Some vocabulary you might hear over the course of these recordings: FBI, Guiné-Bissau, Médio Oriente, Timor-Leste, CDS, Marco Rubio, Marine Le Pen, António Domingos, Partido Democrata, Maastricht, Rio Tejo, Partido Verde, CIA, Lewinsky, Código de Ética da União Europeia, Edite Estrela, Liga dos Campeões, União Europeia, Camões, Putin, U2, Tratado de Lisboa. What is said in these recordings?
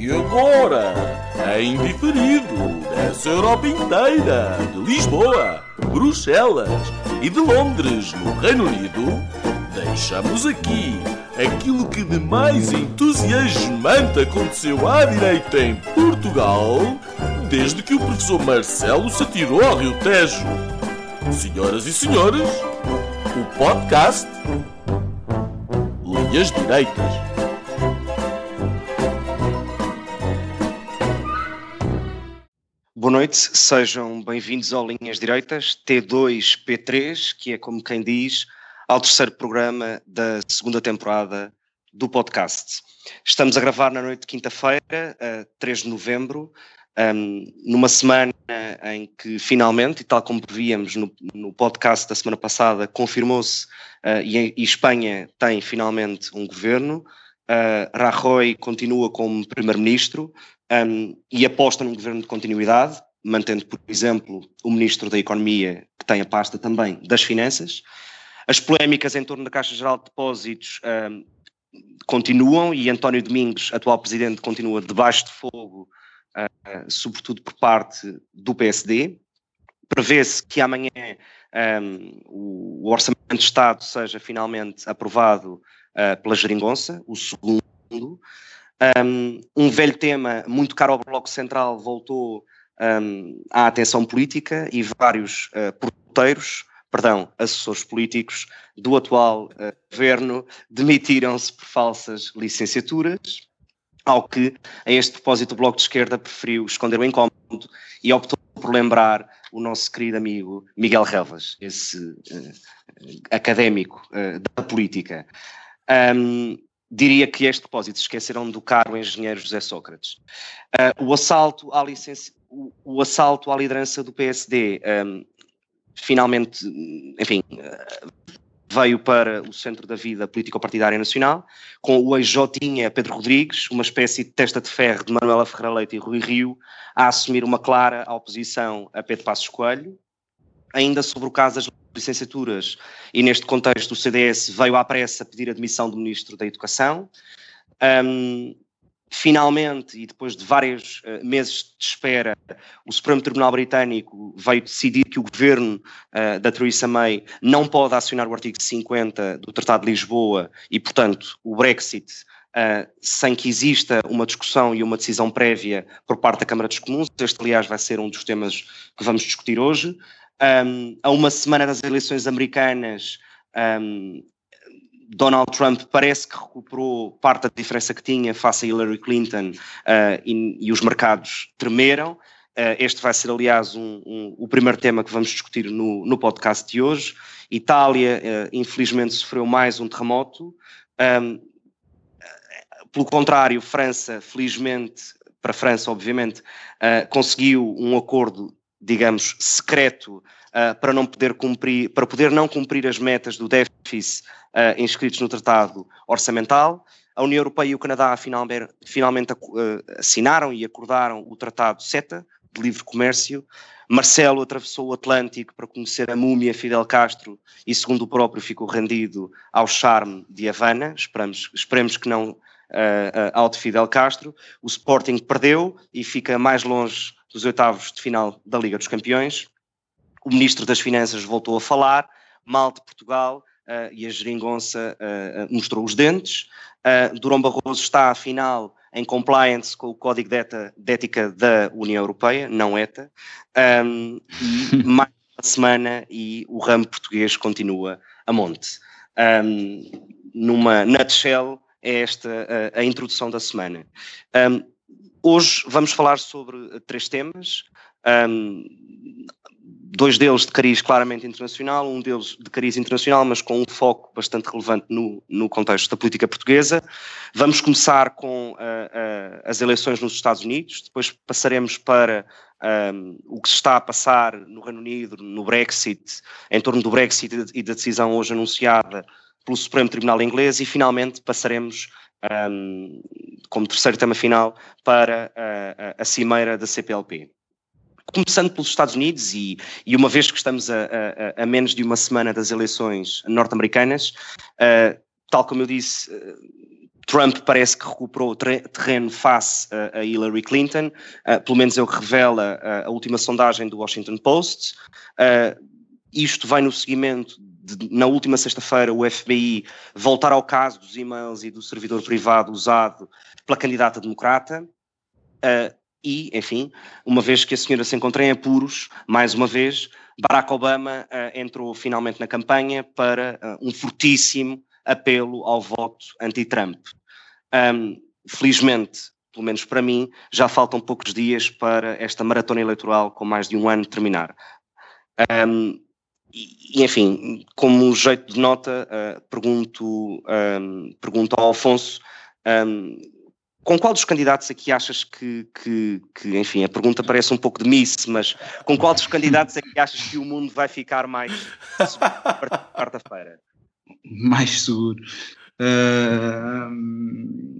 E agora, em diferido, dessa Europa inteira, de Lisboa, Bruxelas e de Londres, no Reino Unido, deixamos aqui aquilo que de mais entusiasmante aconteceu à direita em Portugal, desde que o professor Marcelo se atirou ao Rio Tejo. Senhoras e senhores, o podcast Linhas Direitas. Boa noite, sejam bem-vindos ao Linhas Direitas, T2P3, que é, como quem diz, ao terceiro programa da segunda temporada do podcast. Estamos a gravar na noite de quinta-feira, 3 de novembro, numa semana em que finalmente, e tal como prevíamos no podcast da semana passada, confirmou-se e Espanha tem finalmente um governo. Rajoy continua como primeiro-ministro e aposta num governo de continuidade, mantendo, por exemplo, o ministro da Economia, que tem a pasta também das Finanças. As polémicas em torno da Caixa Geral de Depósitos continuam e António Domingos, atual presidente, continua debaixo de fogo, sobretudo por parte do PSD. Prevê-se que amanhã o Orçamento de Estado seja finalmente aprovado pela geringonça, o segundo. Um velho tema muito caro ao Bloco Central voltou à atenção política e vários assessores políticos do atual governo demitiram-se por falsas licenciaturas, ao que, a este propósito, o Bloco de Esquerda preferiu esconder o incómodo e optou por lembrar o nosso querido amigo Miguel Relvas, esse académico da política. Diria que este propósito esqueceram do caro engenheiro José Sócrates. O assalto à liderança do PSD finalmente, enfim, veio para o centro da vida político-partidária nacional, com o ex-Jotinha Pedro Rodrigues, uma espécie de testa de ferro de Manuela Ferreira Leite e Rui Rio, a assumir uma clara oposição a Pedro Passos Coelho. Ainda sobre o caso das licenciaturas, e neste contexto o CDS veio à pressa pedir a demissão do Ministro da Educação. Finalmente, e depois de vários meses de espera, o Supremo Tribunal Britânico veio decidir que o governo da Theresa May não pode acionar o artigo 50 do Tratado de Lisboa e, portanto, o Brexit, sem que exista uma discussão e uma decisão prévia por parte da Câmara dos Comuns. Este, aliás, vai ser um dos temas que vamos discutir hoje. A uma semana das eleições americanas, Donald Trump parece que recuperou parte da diferença que tinha face a Hillary Clinton e os mercados tremeram. Este vai ser, aliás, o primeiro tema que vamos discutir no podcast de hoje. Itália, infelizmente, sofreu mais um terremoto. Pelo contrário, França, felizmente, para a França, obviamente, conseguiu um acordo, digamos, secreto, para poder não cumprir as metas do déficit inscritos no Tratado Orçamental. A União Europeia e o Canadá finalmente assinaram e acordaram o Tratado CETA, de livre comércio. Marcelo atravessou o Atlântico para conhecer a múmia Fidel Castro e, segundo o próprio, ficou rendido ao charme de Havana. Esperemos que não ao de Fidel Castro. O Sporting perdeu e fica mais longe dos oitavos de final da Liga dos Campeões. O Ministro das Finanças voltou a falar mal de Portugal e a geringonça mostrou os dentes. Durão Barroso está, afinal, em compliance com o Código de Ética da União Europeia, não ETA, e mais uma semana e o ramo português continua a monte. Numa nutshell, é esta a introdução da semana. Hoje vamos falar sobre três temas, dois deles de cariz claramente internacional, um deles de cariz internacional, mas com um foco bastante relevante no contexto da política portuguesa. Vamos começar com as eleições nos Estados Unidos, depois passaremos para o que se está a passar no Reino Unido, no Brexit, em torno do Brexit e da decisão hoje anunciada pelo Supremo Tribunal Inglês e, finalmente, passaremos como terceiro tema final para a cimeira da CPLP. Começando pelos Estados Unidos e uma vez que estamos a menos de uma semana das eleições norte-americanas, tal como eu disse, Trump parece que recuperou terreno face a Hillary Clinton, pelo menos é o que revela a última sondagem do Washington Post. Isto vai no seguimento de, na última sexta-feira, o FBI voltar ao caso dos e-mails e do servidor privado usado pela candidata democrata. E, enfim, uma vez que a senhora se encontra em apuros, mais uma vez, Barack Obama entrou finalmente na campanha para um fortíssimo apelo ao voto anti-Trump. Felizmente, pelo menos para mim, já faltam poucos dias para esta maratona eleitoral com mais de um ano terminar. Enfim, como jeito de nota, pergunto ao Afonso... com qual dos candidatos aqui achas que enfim, a pergunta parece um pouco de miss, mas com qual dos candidatos é que achas que o mundo vai ficar mais seguro quarta-feira? Mais seguro?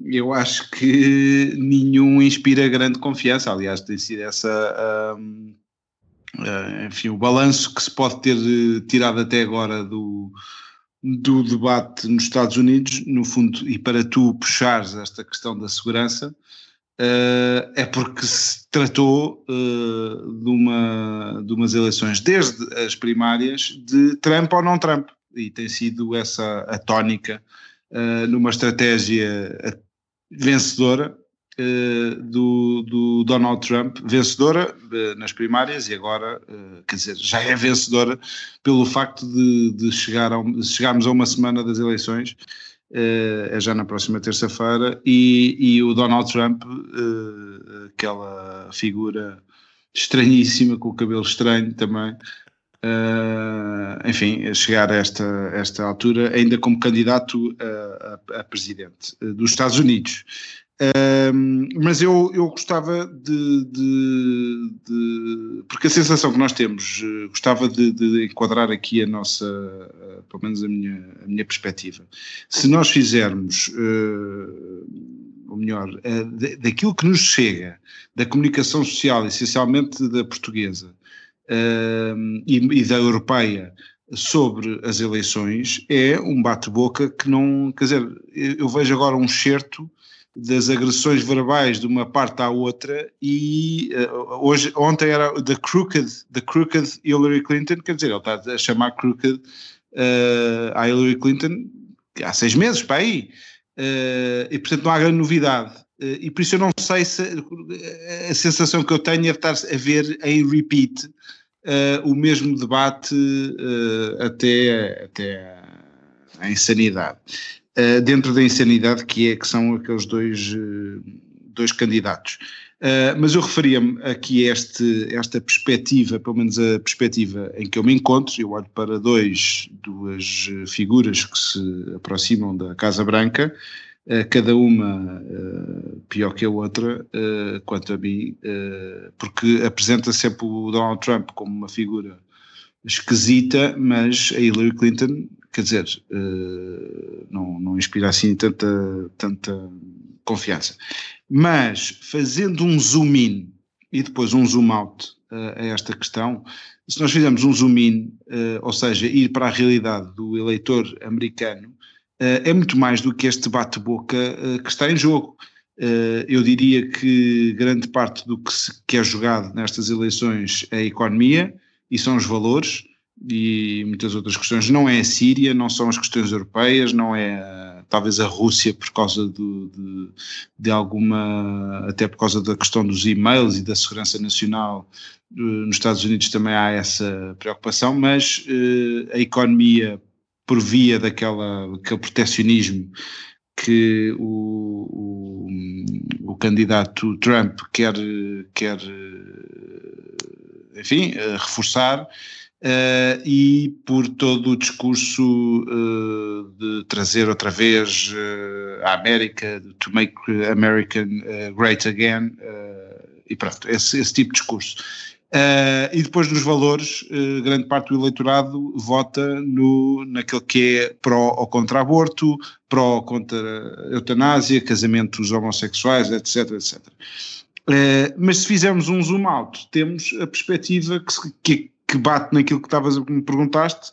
Eu acho que nenhum inspira grande confiança, aliás tem sido essa, enfim, o balanço que se pode ter tirado até agora do debate nos Estados Unidos, no fundo, e para tu puxares esta questão da segurança, é porque se tratou de umas eleições, desde as primárias, de Trump ou não Trump, e tem sido essa a tónica numa estratégia vencedora do Donald Trump, vencedora nas primárias e agora, quer dizer, já é vencedora pelo facto de chegarmos a uma semana das eleições, é já na próxima terça-feira, e o Donald Trump, aquela figura estranhíssima, com o cabelo estranho também, enfim, chegar a esta altura ainda como candidato a presidente dos Estados Unidos. Mas eu gostava porque a sensação que nós temos, gostava de enquadrar aqui a nossa, pelo menos a minha perspectiva. Se nós fizermos, ou melhor, daquilo que nos chega, da comunicação social, essencialmente da portuguesa e da europeia, sobre as eleições, é um bate-boca que não, quer dizer, eu vejo agora um excerto das agressões verbais de uma parte à outra e ontem era the crooked Hillary Clinton, quer dizer, ele está a chamar crooked à Hillary Clinton há 6 meses para aí, e portanto não há grande novidade, e por isso eu não sei se a sensação que eu tenho é estar a ver em repeat o mesmo debate até a insanidade. Dentro da insanidade que são aqueles dois candidatos. Mas eu referia-me aqui a esta perspectiva, pelo menos a perspectiva em que eu me encontro. Eu olho para duas figuras que se aproximam da Casa Branca, cada uma pior que a outra, quanto a mim, porque apresenta sempre o Donald Trump como uma figura esquisita, mas a Hillary Clinton, quer dizer, não inspira assim tanta confiança. Mas, fazendo um zoom in e depois um zoom out a esta questão, se nós fizermos um zoom in, ou seja, ir para a realidade do eleitor americano, é muito mais do que este bate-boca que está em jogo. Eu diria que grande parte do que é jogado nestas eleições é a economia e são os valores, e muitas outras questões, não é a Síria, não são as questões europeias, não é talvez a Rússia por causa de alguma, até por causa da questão dos e-mails e da segurança nacional, nos Estados Unidos também há essa preocupação, mas a economia por via daquele proteccionismo que o candidato Trump quer enfim, reforçar, e por todo o discurso de trazer outra vez a América, to make America great again, e pronto, esse tipo de discurso. E depois dos valores, grande parte do eleitorado vota naquele que é pró ou contra aborto, pró ou contra eutanásia, casamentos homossexuais, etc, etc. Mas se fizermos um zoom out, temos a perspectiva que bate naquilo que me perguntaste,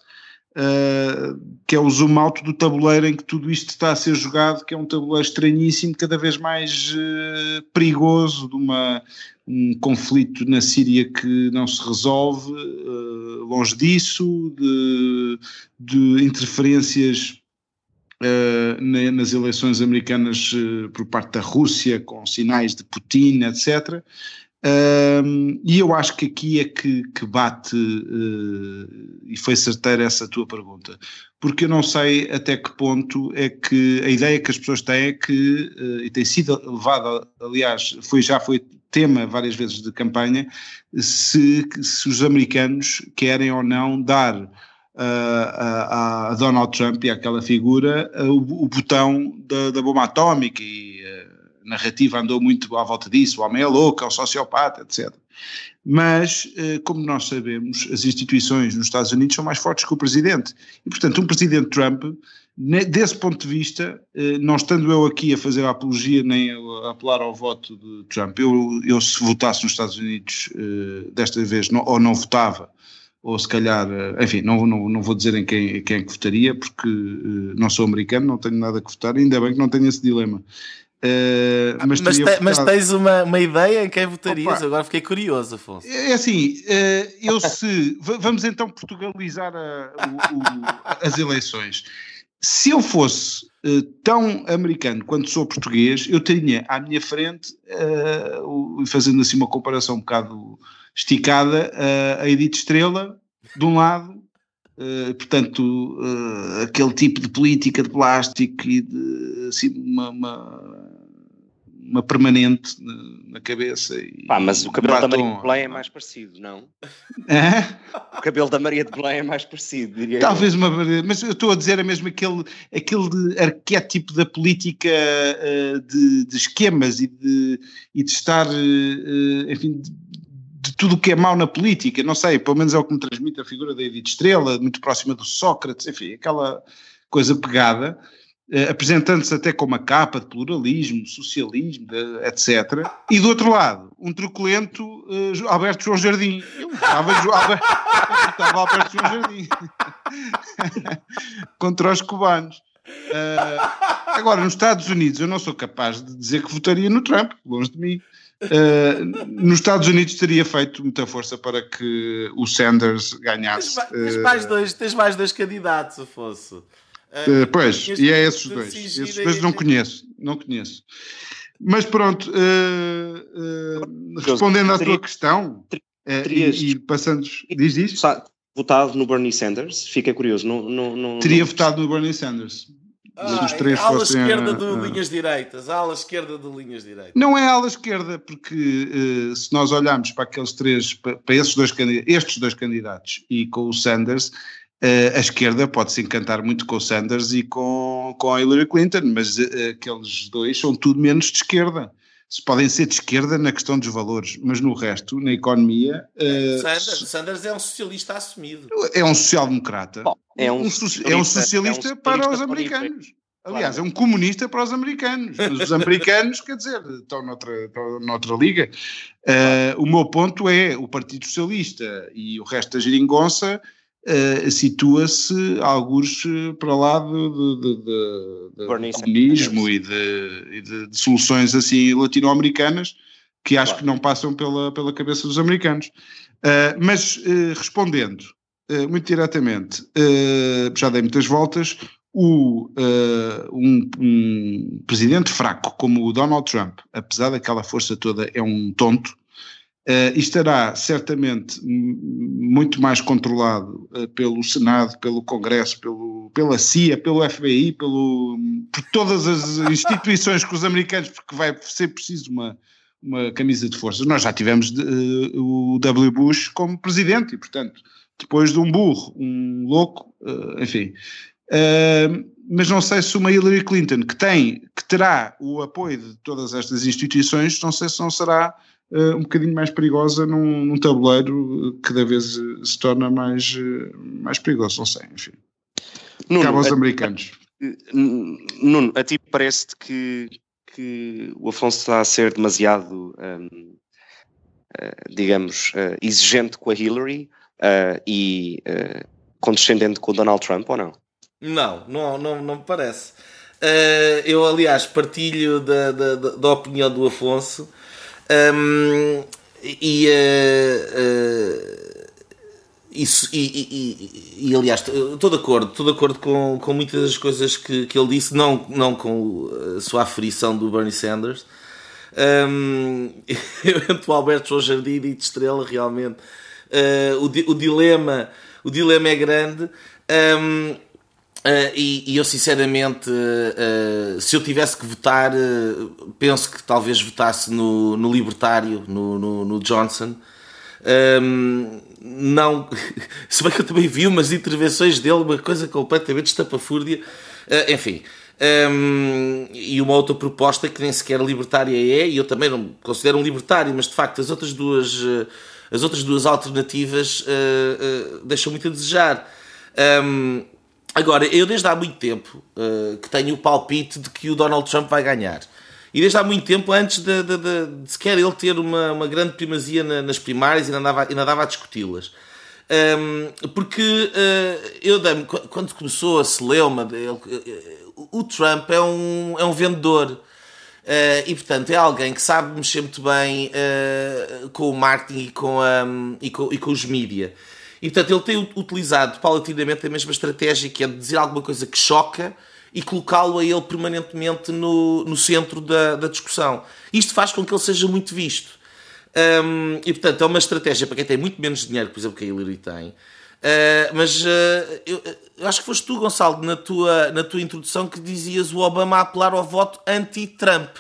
que é o zoom out do tabuleiro em que tudo isto está a ser jogado, que é um tabuleiro estranhíssimo, cada vez mais perigoso, de um conflito na Síria que não se resolve, longe disso, de interferências nas eleições americanas por parte da Rússia, com sinais de Putin, etc. E eu acho que aqui é que bate, e foi certeira essa tua pergunta, porque eu não sei até que ponto é que a ideia que as pessoas têm é que, e tem sido levada, aliás, já foi tema várias vezes de campanha, se os americanos querem ou não dar a Donald Trump e àquela figura o botão da bomba atómica, e a narrativa andou muito à volta disso, o homem é louco, é um sociopata, etc. Mas, como nós sabemos, as instituições nos Estados Unidos são mais fortes que o presidente. E, portanto, um presidente Trump, desse ponto de vista, não estando eu aqui a fazer a apologia nem a apelar ao voto de Trump, eu se votasse nos Estados Unidos desta vez, ou não votava, ou se calhar, enfim, não vou dizer em quem que votaria, porque não sou americano, não tenho nada que votar, ainda bem que não tenho esse dilema. Mas tens uma ideia em quem votarias? Opa. Agora fiquei curioso, Afonso. É assim, eu se... Vamos então portugalizar as eleições. Se eu fosse tão americano quanto sou português, eu teria à minha frente, fazendo assim uma comparação um bocado esticada, a Edite Estrela, de um lado, portanto, aquele tipo de política de plástico e de assim, uma permanente na cabeça. Mas o cabelo da Maria de Belém é mais parecido, não? É? O cabelo da Maria de Belém é mais parecido, diria. Talvez eu. Mas eu estou a dizer é mesmo aquele arquétipo da política de esquemas e de estar, enfim, de tudo o que é mau na política, não sei, pelo menos é o que me transmite a figura da Edite Estrela, muito próxima do Sócrates, enfim, aquela coisa pegada, apresentando-se até com uma capa de pluralismo, socialismo, etc. E do outro lado, um truculento Alberto João Jardim. Eu estava Alberto João Jardim contra os cubanos. Agora, nos Estados Unidos, eu não sou capaz de dizer que votaria no Trump, longe de mim. Nos Estados Unidos teria feito muita força para que o Sanders ganhasse. Tens mais dois candidatos, Afonso. Pois, e é esses dois. Esses dois não conheço. Mas pronto, respondendo à tua questão, e passando... Diz isto? Votado no Bernie Sanders? Fiquei curioso. Votado no Bernie Sanders. Ala esquerda do Linhas Direitas, ala esquerda do Linhas Direitas. Não é ala esquerda, porque se nós olharmos para aqueles três, para estes dois candidatos e com o Sanders, a esquerda pode-se encantar muito com o Sanders e com a Hillary Clinton, mas aqueles dois são tudo menos de esquerda. Se podem ser de esquerda na questão dos valores, mas no resto, na economia... Sanders é um socialista assumido. É um social-democrata. Bom, é um socialista para os americanos. Aliás, é um comunista para os americanos. Mas os americanos, quer dizer, estão noutra liga. O meu ponto é, o Partido Socialista e o resto da geringonça situa-se alguns para lá de comunismo e de soluções assim latino-americanas que acho que não passam pela cabeça dos americanos. Mas respondendo muito diretamente, já dei muitas voltas, um presidente fraco como o Donald Trump, apesar daquela força toda, é um tonto. E estará certamente muito mais controlado pelo Senado, pelo Congresso, pela CIA, pelo FBI, por todas as instituições que os americanos, porque vai ser preciso uma camisa de força. Nós já tivemos o W. Bush como presidente e, portanto, depois de um burro, um louco, enfim. Mas não sei se uma Hillary Clinton, que terá o apoio de todas estas instituições, não sei se não será... um bocadinho mais perigosa num tabuleiro que cada vez se torna mais perigoso, não sei, enfim. Acaba aos americanos. Nuno, a ti parece-te que o Afonso está a ser demasiado, exigente com a Hillary e condescendente com o Donald Trump ou não? Não me parece. Eu, aliás, partilho da opinião do Afonso. Aliás, estou de acordo com muitas das coisas que ele disse, não com a sua aferição do Bernie Sanders. Eu entro o Alberto João Jardim e Edite Estrela, realmente. O dilema é grande. E eu, sinceramente, se eu tivesse que votar, penso que talvez votasse no libertário, no Johnson. Não, se bem que eu também vi umas intervenções dele, uma coisa completamente estapafúrdia. Enfim, e uma outra proposta que nem sequer libertária é, e eu também não me considero um libertário, mas de facto as outras duas alternativas deixam muito a desejar. Agora, eu desde há muito tempo que tenho o palpite de que o Donald Trump vai ganhar. E desde há muito tempo, antes de sequer ele ter uma grande primazia nas primárias, ainda andava a discuti-las. Porque eu dei-me, quando começou a celeuma, o Trump é um vendedor. E, portanto, é alguém que sabe mexer muito bem com o marketing e com os mídia. E, portanto, ele tem utilizado paulatinamente a mesma estratégia, que é de dizer alguma coisa que choca e colocá-lo a ele permanentemente no centro da discussão. Isto faz com que ele seja muito visto. E, portanto, é uma estratégia para quem tem muito menos dinheiro, por exemplo, que a Hillary tem. Mas eu acho que foste tu, Gonçalo, na tua introdução, que dizias o Obama a apelar ao voto anti-Trump.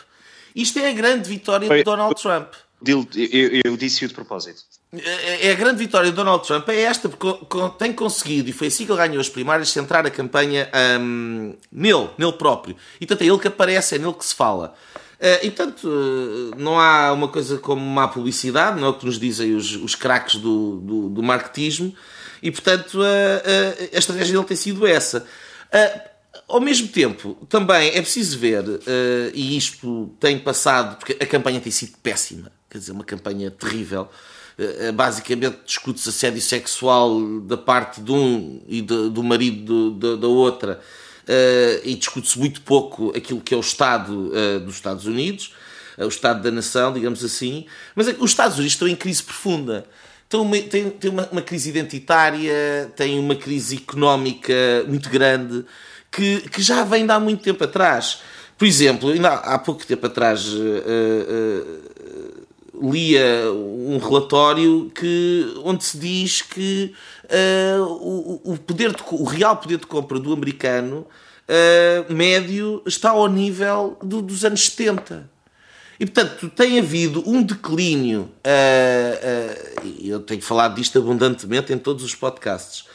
Isto é a grande vitória de Donald Trump. Eu disse-o de propósito. É a grande vitória de Donald Trump, é esta, porque tem conseguido, e foi assim que ele ganhou as primárias, centrar a campanha nele próprio. E, portanto, é ele que aparece, é nele que se fala. E, portanto, não há uma coisa como má publicidade, não é o que nos dizem os craques do marketismo, e, portanto, a estratégia dele tem sido essa. Ao mesmo tempo, também é preciso ver, e isto tem passado, porque a campanha tem sido péssima, quer dizer, uma campanha terrível. Basicamente discute-se assédio sexual da parte de um e do marido da outra, e discute-se muito pouco aquilo que é o Estado dos Estados Unidos, o Estado da nação, digamos assim. Mas os Estados Unidos estão em crise profunda, tem uma crise identitária, tem uma crise económica muito grande que já vem de há muito tempo atrás. Por exemplo, ainda há pouco tempo atrás lia um relatório onde se diz que o real poder de compra do americano médio está ao nível dos anos 70. E, portanto, tem havido um declínio, eu tenho falado disto abundantemente em todos os podcasts,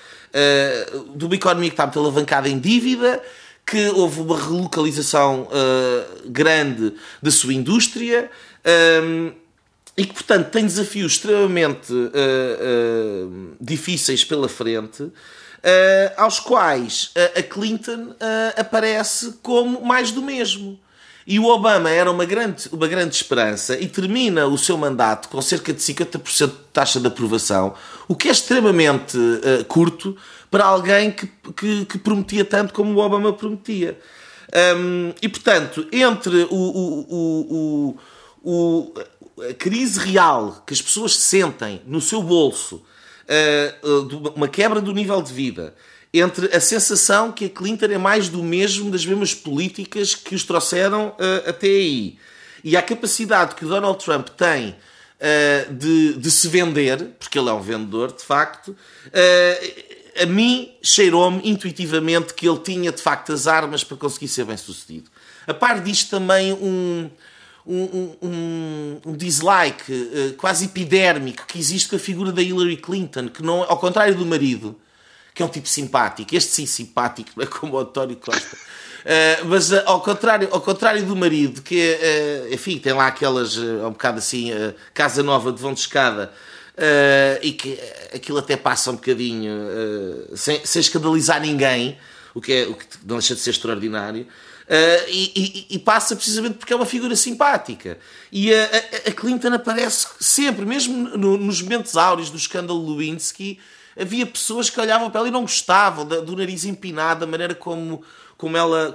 de uma economia que está muito alavancada em dívida, que houve uma relocalização grande da sua indústria, e que, portanto, tem desafios extremamente difíceis pela frente, aos quais a Clinton aparece como mais do mesmo. E o Obama era uma grande esperança e termina o seu mandato com cerca de 50% de taxa de aprovação, o que é extremamente curto para alguém que prometia tanto como o Obama prometia. E, portanto, entre a crise real que as pessoas sentem no seu bolso, uma quebra do nível de vida, entre a sensação que a Clinton é mais do mesmo, das mesmas políticas que os trouxeram até aí, e a capacidade que o Donald Trump tem de se vender, porque ele é um vendedor de facto, a mim cheirou-me intuitivamente que ele tinha de facto as armas para conseguir ser bem-sucedido. A par disto também um dislike quase epidérmico que existe com a figura da Hillary Clinton, que não, ao contrário do marido, que é um tipo simpático, este sim simpático, não é como o António Costa, mas ao contrário do marido, que enfim, tem lá aquelas, um bocado assim, casa nova de vão de escada, e que aquilo até passa um bocadinho sem escandalizar ninguém, o que não deixa de ser extraordinário. E passa precisamente porque é uma figura simpática. E a Clinton aparece sempre, mesmo nos momentos áureos do escândalo Lewinsky, havia pessoas que olhavam para ela e não gostavam do nariz empinado, da maneira como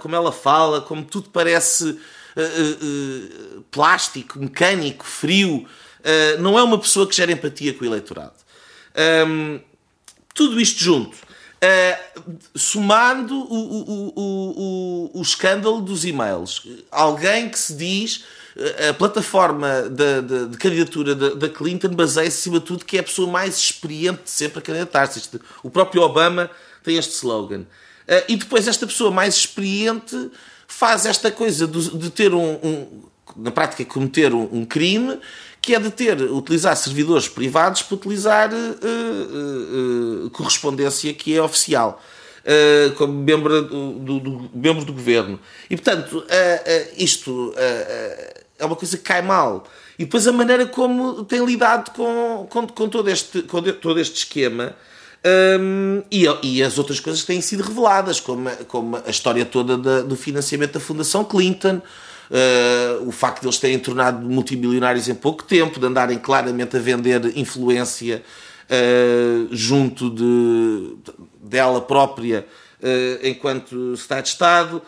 ela fala, como tudo parece plástico, mecânico, frio. Não é uma pessoa que gera empatia com o eleitorado. Tudo isto junto. Somando o escândalo dos e-mails, alguém que se diz a plataforma de candidatura da Clinton baseia-se acima de tudo que é a pessoa mais experiente de sempre a candidatar-se. O próprio Obama tem este slogan. E depois esta pessoa mais experiente faz esta coisa de ter na prática cometer um crime, que é de utilizar servidores privados para utilizar correspondência que é oficial, como membro do governo. E, portanto, isto é uma coisa que cai mal. E depois a maneira como tem lidado com todo este esquema e as outras coisas que têm sido reveladas, como a história toda do financiamento da Fundação Clinton, o facto de eles terem tornado multimilionários em pouco tempo, de andarem claramente a vender influência junto dela própria enquanto Estado de Estado,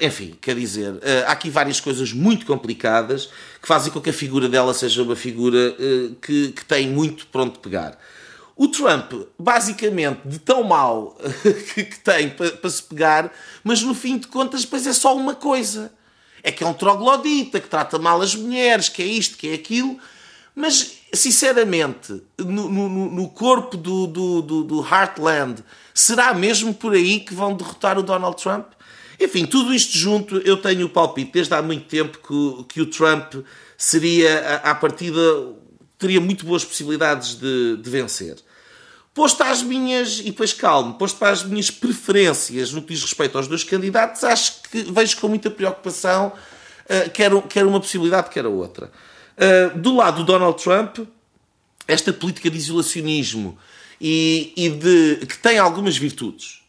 enfim, quer dizer, há aqui várias coisas muito complicadas que fazem com que a figura dela seja uma figura que tem muito para onde pegar. O Trump, basicamente, de tão mal que tem para se pegar, mas no fim de contas depois é só uma coisa. É que é um troglodita, que trata mal as mulheres, que é isto, que é aquilo. Mas, sinceramente, no corpo do Heartland, será mesmo por aí que vão derrotar o Donald Trump? Enfim, tudo isto junto, eu tenho o palpite desde há muito tempo que o Trump seria, à partida, teria muito boas possibilidades de vencer. Posto para as minhas preferências no que diz respeito aos dois candidatos, acho que vejo com muita preocupação quer uma possibilidade, quer a outra. Do lado do Donald Trump, esta política de isolacionismo que tem algumas virtudes,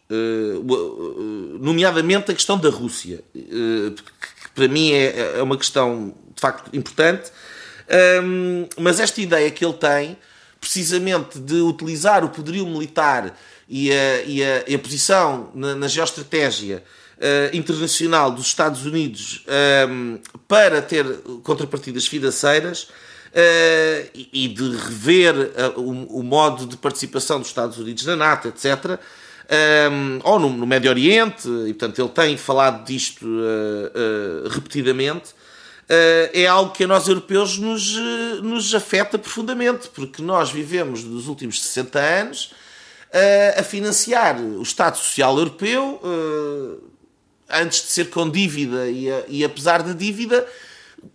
nomeadamente a questão da Rússia, que para mim é uma questão de facto importante, mas esta ideia que ele tem precisamente de utilizar o poderio militar e a posição na geoestratégia internacional dos Estados Unidos para ter contrapartidas financeiras e de rever o modo de participação dos Estados Unidos na NATO, etc., ou no Médio Oriente, e portanto ele tem falado disto repetidamente. É algo que a nós europeus nos afeta profundamente, porque nós vivemos nos últimos 60 anos a financiar o Estado Social Europeu antes de ser com dívida e apesar da dívida,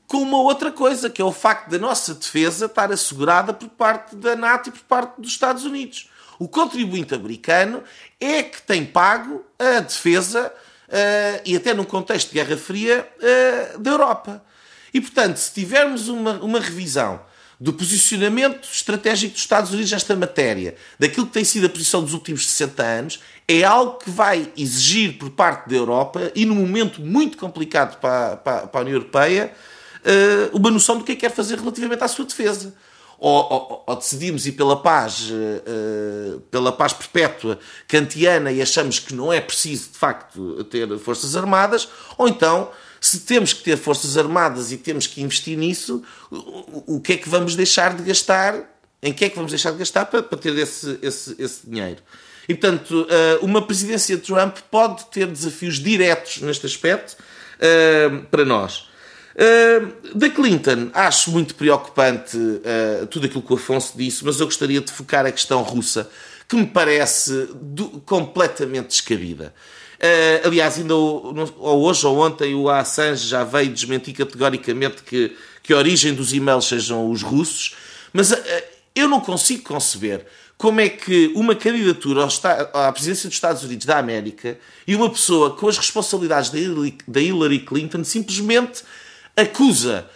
com uma outra coisa, que é o facto da nossa defesa estar assegurada por parte da NATO e por parte dos Estados Unidos. O contribuinte americano é que tem pago a defesa, e até num contexto de Guerra Fria, da Europa. E, portanto, se tivermos uma revisão do posicionamento estratégico dos Estados Unidos nesta matéria, daquilo que tem sido a posição dos últimos 60 anos, é algo que vai exigir por parte da Europa, e num momento muito complicado para a União Europeia, uma noção do que é que quer fazer relativamente à sua defesa. Ou decidimos ir pela paz perpétua kantiana e achamos que não é preciso, de facto, ter forças armadas, ou então, se temos que ter forças armadas e temos que investir nisso, o que é que vamos deixar de gastar, em que é que vamos deixar de gastar para ter esse dinheiro? E, portanto, uma presidência de Trump pode ter desafios diretos neste aspecto para nós. Da Clinton, acho muito preocupante tudo aquilo que o Afonso disse, mas eu gostaria de focar a questão russa, que me parece completamente descabida. Aliás, ainda ou hoje ou ontem o Assange já veio desmentir categoricamente que a origem dos e-mails sejam os russos, mas eu não consigo conceber como é que uma candidatura à presidência dos Estados Unidos da América e uma pessoa com as responsabilidades da Hillary Clinton simplesmente acusa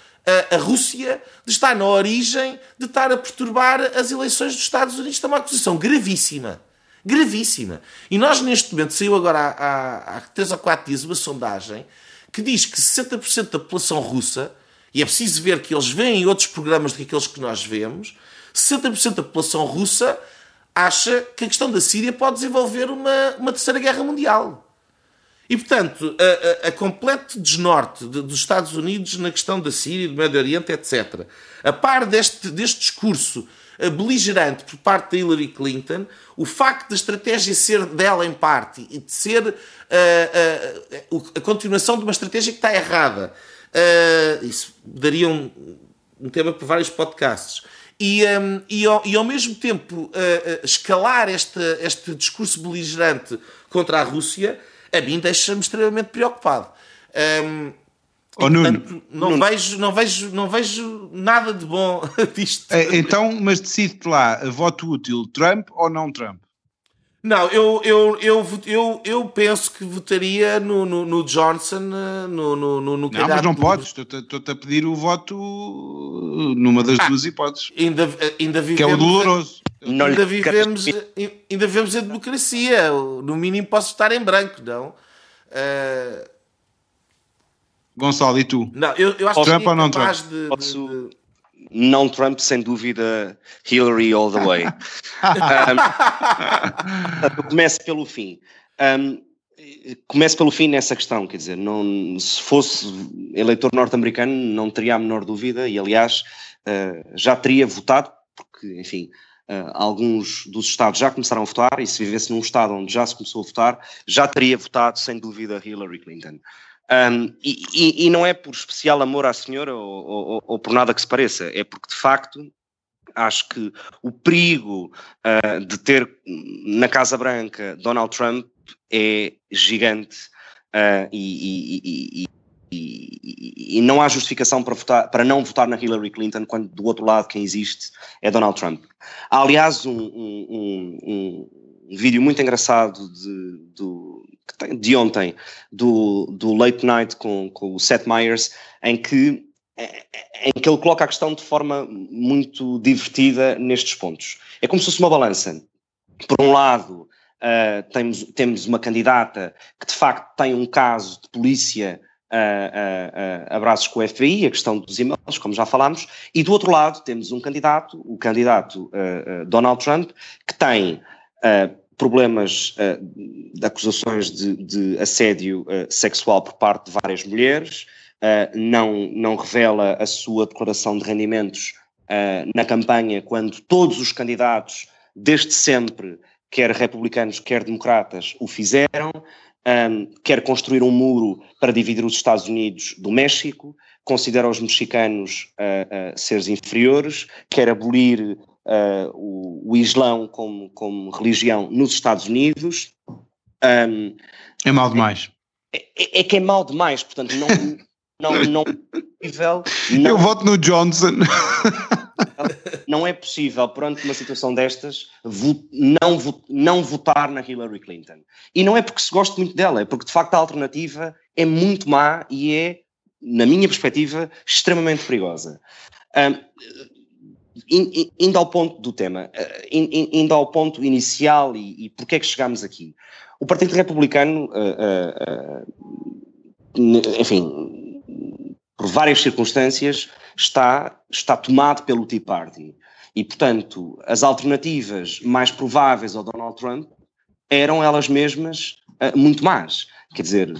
a Rússia de estar na origem de estar a perturbar as eleições dos Estados Unidos. Isto é uma acusação gravíssima. Gravíssima. E nós, neste momento, saiu agora há 3 ou 4 dias uma sondagem que diz que 60% da população russa, e é preciso ver que eles veem outros programas do que aqueles que nós vemos, 60% da população russa acha que a questão da Síria pode desenvolver uma terceira guerra mundial. E, portanto, a completo desnorte dos Estados Unidos na questão da Síria, do Médio Oriente, etc., a par deste discurso beligerante por parte da Hillary Clinton, o facto da estratégia ser dela em parte e de ser a continuação de uma estratégia que está errada, isso daria um tema para vários podcasts, e ao mesmo tempo escalar este discurso beligerante contra a Rússia, a mim deixa-me extremamente preocupado. Não vejo nada de bom disto. Então, mas decide-te lá, voto útil, Trump ou não Trump? Não, eu penso que votaria no Johnson, no candidato... Não, mas não podes, estou-te a pedir o voto numa das duas hipóteses, ainda vivemos, que é o doloroso. Ainda vivemos a democracia, no mínimo posso votar em branco, não? Gonçalo, e tu? Não, eu acho Trump que é capaz de... Não Trump, sem dúvida, Hillary all the way. Começo pelo fim. Começo pelo fim nessa questão, quer dizer, não, se fosse eleitor norte-americano não teria a menor dúvida e, aliás, já teria votado, porque, enfim... alguns dos estados já começaram a votar e se vivesse num estado onde já se começou a votar já teria votado sem dúvida Hillary Clinton, e não é por especial amor à senhora ou por nada que se pareça, é porque de facto acho que o perigo de ter na Casa Branca Donald Trump é gigante, e não há justificação para não votar na Hillary Clinton quando do outro lado quem existe é Donald Trump. Há, aliás, um vídeo muito engraçado de ontem, do Late Night com o Seth Meyers, em que ele coloca a questão de forma muito divertida nestes pontos. É como se fosse uma balança. Por um lado, temos uma candidata que de facto tem um caso de polícia... abraços com o FBI, a questão dos e-mails, como já falámos, e do outro lado temos um candidato, o candidato Donald Trump, que tem problemas de acusações de assédio sexual por parte de várias mulheres, não revela a sua declaração de rendimentos na campanha, quando todos os candidatos, desde sempre, quer republicanos, quer democratas, o fizeram. Quer construir um muro para dividir os Estados Unidos do México, considera os mexicanos seres inferiores, quer abolir o Islão como religião nos Estados Unidos. É mau demais. É que é mau demais, portanto, não é possível. Eu voto no Johnson. Não é possível, perante uma situação destas, não votar na Hillary Clinton. E não é porque se goste muito dela, é porque de facto a alternativa é muito má e é, na minha perspectiva, extremamente perigosa. Indo ao ponto do tema, indo ao ponto inicial e porque é que chegámos aqui. O Partido Republicano, enfim... por várias circunstâncias, está tomado pelo Tea Party. E, portanto, as alternativas mais prováveis ao Donald Trump eram elas mesmas muito más. Quer dizer,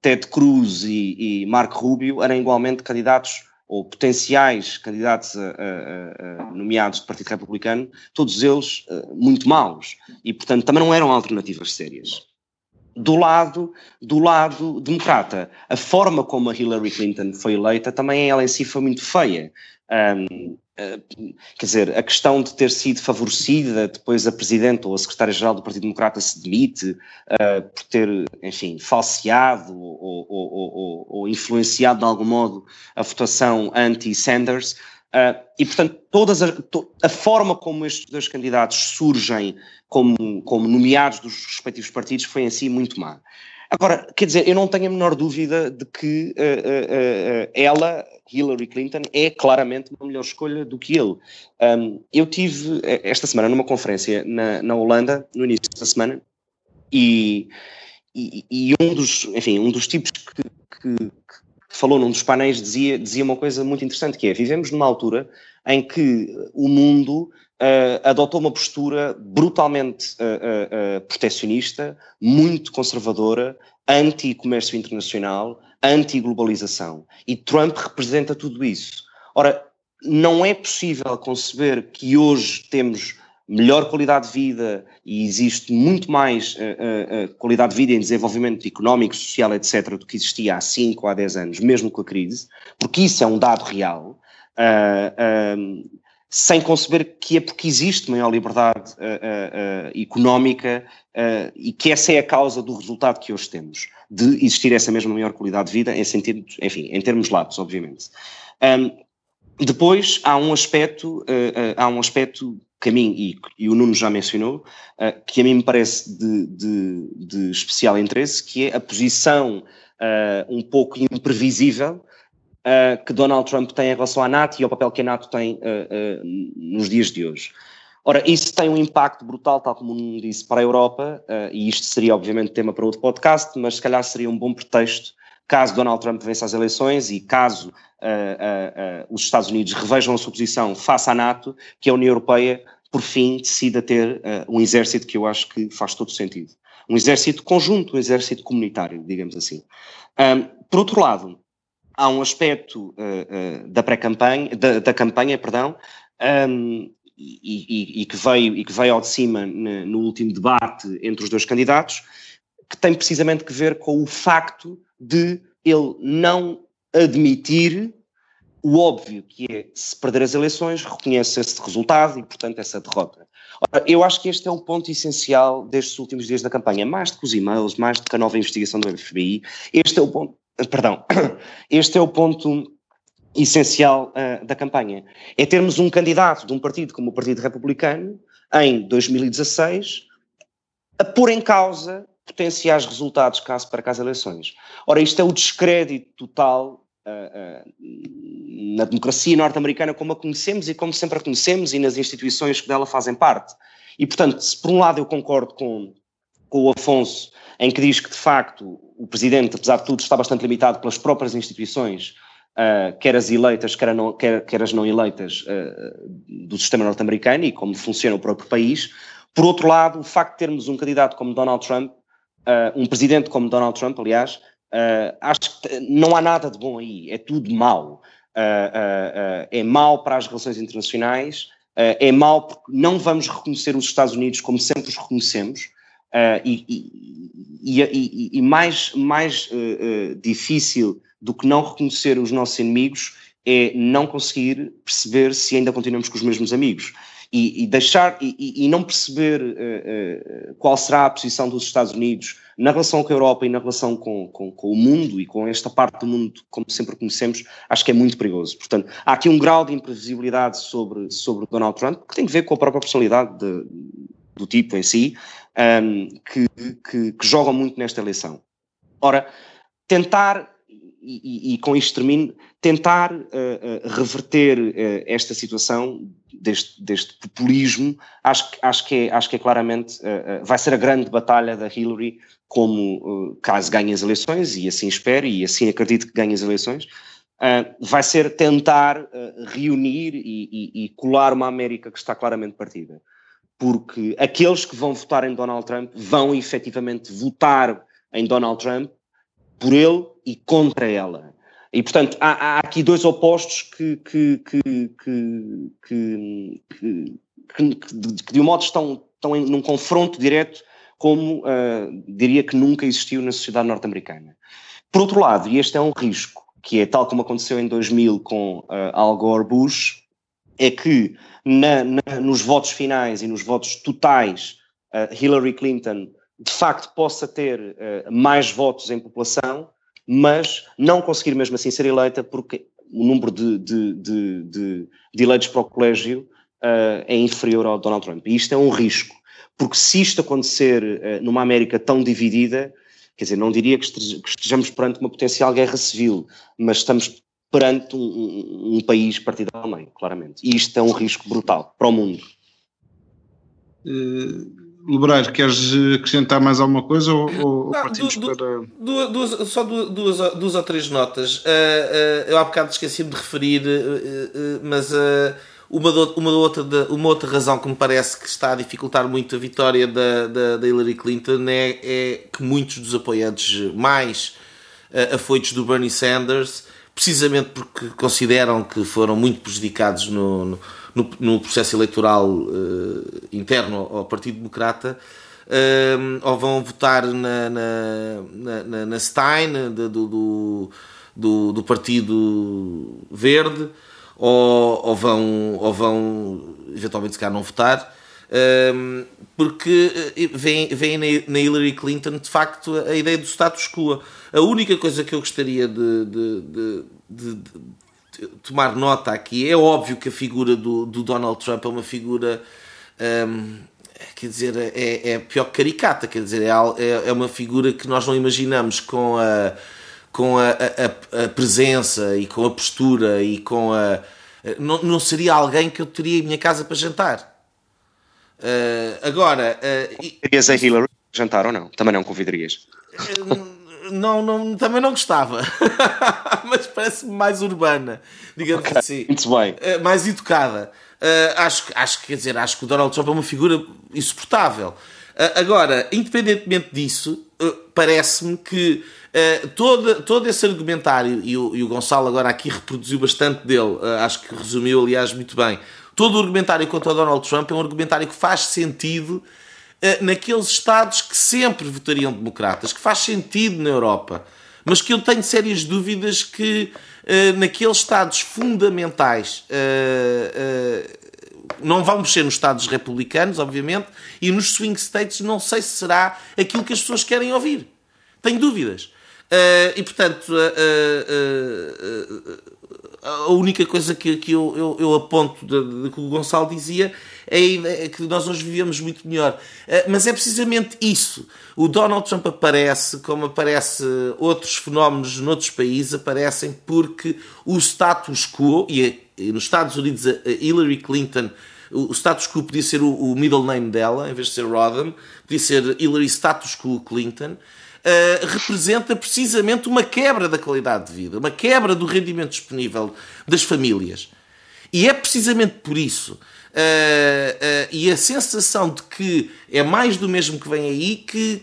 Ted Cruz e Marco Rubio eram igualmente candidatos ou potenciais candidatos nomeados do Partido Republicano, todos eles muito maus. E, portanto, também não eram alternativas sérias. Do lado democrata, a forma como a Hillary Clinton foi eleita também ela em si foi muito feia. Quer dizer, a questão de ter sido favorecida, depois a Presidente ou a Secretária-Geral do Partido Democrata se demite por ter, enfim, falseado ou influenciado de algum modo a votação anti-Sanders. E, portanto, a forma como estes dois candidatos surgem como nomeados dos respectivos partidos foi em si muito má. Agora, quer dizer, eu não tenho a menor dúvida de que ela, Hillary Clinton, é claramente uma melhor escolha do que ele. Eu tive esta semana numa conferência na Holanda, no início da semana, e um dos tipos que falou num dos painéis, dizia uma coisa muito interessante, que é, vivemos numa altura em que o mundo adotou uma postura brutalmente protecionista, muito conservadora, anti-comércio internacional, anti-globalização. E Trump representa tudo isso. Ora, não é possível conceber que hoje temos melhor qualidade de vida e existe muito mais qualidade de vida em desenvolvimento económico, social, etc., do que existia há 5 ou há 10 anos, mesmo com a crise, porque isso é um dado real, sem conceber que é porque existe maior liberdade económica e que essa é a causa do resultado que hoje temos, de existir essa mesma maior qualidade de vida, em sentido, enfim, em termos latos, obviamente. Depois há um aspecto que a mim, e o Nuno já mencionou, que a mim me parece de especial interesse, que é a posição um pouco imprevisível que Donald Trump tem em relação à NATO e ao papel que a NATO tem nos dias de hoje. Ora, isso tem um impacto brutal, tal como o Nuno disse, para a Europa, e isto seria obviamente tema para outro podcast, mas se calhar seria um bom pretexto, caso Donald Trump vença as eleições e caso os Estados Unidos revejam a sua posição face à NATO, que a União Europeia, por fim, decida ter um exército que eu acho que faz todo sentido. Um exército conjunto, um exército comunitário, digamos assim. Por outro lado, há um aspecto da pré-campanha, da campanha, perdão, que veio ao de cima no último debate entre os dois candidatos, que tem precisamente que ver com o facto de ele não admitir o óbvio, que é, se perder as eleições, reconhece esse resultado e, portanto, essa derrota. Ora, eu acho que este é um ponto essencial destes últimos dias da campanha, mais do que os e-mails, mais do que a nova investigação do FBI, este é o ponto essencial da campanha. É termos um candidato de um partido como o Partido Republicano, em 2016, a pôr em causa potenciais resultados caso para caso eleições. Ora, isto é o descrédito total na democracia norte-americana como a conhecemos e como sempre a conhecemos e nas instituições que dela fazem parte. E, portanto, se por um lado eu concordo com o Afonso em que diz que, de facto, o Presidente, apesar de tudo, está bastante limitado pelas próprias instituições, quer as eleitas, quer as não eleitas, do sistema norte-americano e como funciona o próprio país. Por outro lado, o facto de termos um candidato como Donald Trump, um presidente como Donald Trump, aliás, acho que não há nada de bom aí, é tudo mau. É mau para as relações internacionais, é mau porque não vamos reconhecer os Estados Unidos como sempre os reconhecemos, e mais difícil do que não reconhecer os nossos inimigos é não conseguir perceber se ainda continuamos com os mesmos amigos. E não perceber qual será a posição dos Estados Unidos na relação com a Europa e na relação com o mundo e com esta parte do mundo, como sempre conhecemos, acho que é muito perigoso. Portanto, há aqui um grau de imprevisibilidade sobre Donald Trump, que tem a ver com a própria personalidade do tipo em si, que joga muito nesta eleição. Ora, tentar, e com isto termino, tentar reverter esta situação deste populismo, acho que é claramente, vai ser a grande batalha da Hillary, como caso ganhe as eleições, e assim espero, e assim acredito que ganhe as eleições, vai ser tentar reunir e colar uma América que está claramente partida. Porque aqueles que vão votar em Donald Trump vão efetivamente votar em Donald Trump por ele e contra ela. E, portanto, há aqui dois opostos que de um modo, estão num confronto direto como, diria que nunca existiu na sociedade norte-americana. Por outro lado, e este é um risco, que é tal como aconteceu em 2000 com Al Gore Bush, é que nos votos finais e nos votos totais, Hillary Clinton, de facto, possa ter mais votos em população, mas não conseguir mesmo assim ser eleita porque o número de eleitos para o colégio é inferior ao Donald Trump. E isto é um risco, porque se isto acontecer numa América tão dividida, quer dizer, não diria que estejamos perante uma potencial guerra civil, mas estamos perante um país partido ao meio, claramente. E isto é um risco brutal para o mundo. Lebreiro, queres acrescentar mais alguma coisa ou partimos para... Duas ou três notas. Eu há bocado esqueci-me de referir, mas Uma outra razão que me parece que está a dificultar muito a vitória da Hillary Clinton é que muitos dos apoiantes mais afoitos do Bernie Sanders, precisamente porque consideram que foram muito prejudicados no processo eleitoral interno ao Partido Democrata, ou vão votar na Stein do Partido Verde, ou vão eventualmente, se calhar, não votar, porque vem na Hillary Clinton, de facto, a ideia do status quo. A única coisa que eu gostaria de tomar nota aqui, é óbvio que a figura do Donald Trump é uma figura, quer dizer, é pior que caricata, quer dizer, é uma figura que nós não imaginamos com a presença e com a postura e com a... Não seria alguém que eu teria em minha casa para jantar. Agora... Terias a Hillary para jantar ou não? Também não convidarias? Não, também não gostava. Mas parece-me mais urbana, digamos assim. Muito bem. Mais educada. Acho que o Donald Trump é uma figura insuportável. Agora, independentemente disso, parece-me que todo esse argumentário, e o Gonçalo agora aqui reproduziu bastante dele, acho que resumiu, aliás, muito bem, todo o argumentário contra o Donald Trump é um argumentário que faz sentido naqueles Estados que sempre votariam democratas, que faz sentido na Europa, mas que eu tenho sérias dúvidas que naqueles Estados fundamentais... Não vão mexer nos Estados republicanos, obviamente, e nos swing states não sei se será aquilo que as pessoas querem ouvir. Tenho dúvidas. E, portanto, a única coisa que eu aponto de que o Gonçalo dizia é que nós hoje vivemos muito melhor. Mas é precisamente isso. O Donald Trump aparece, como aparece outros fenómenos noutros países, aparecem porque o status quo, e nos Estados Unidos a Hillary Clinton, o status quo podia ser o middle name dela, em vez de ser Rodham, podia ser Hillary status quo Clinton, representa precisamente uma quebra da qualidade de vida, uma quebra do rendimento disponível das famílias. E é precisamente por isso, e a sensação de que é mais do mesmo que vem aí, que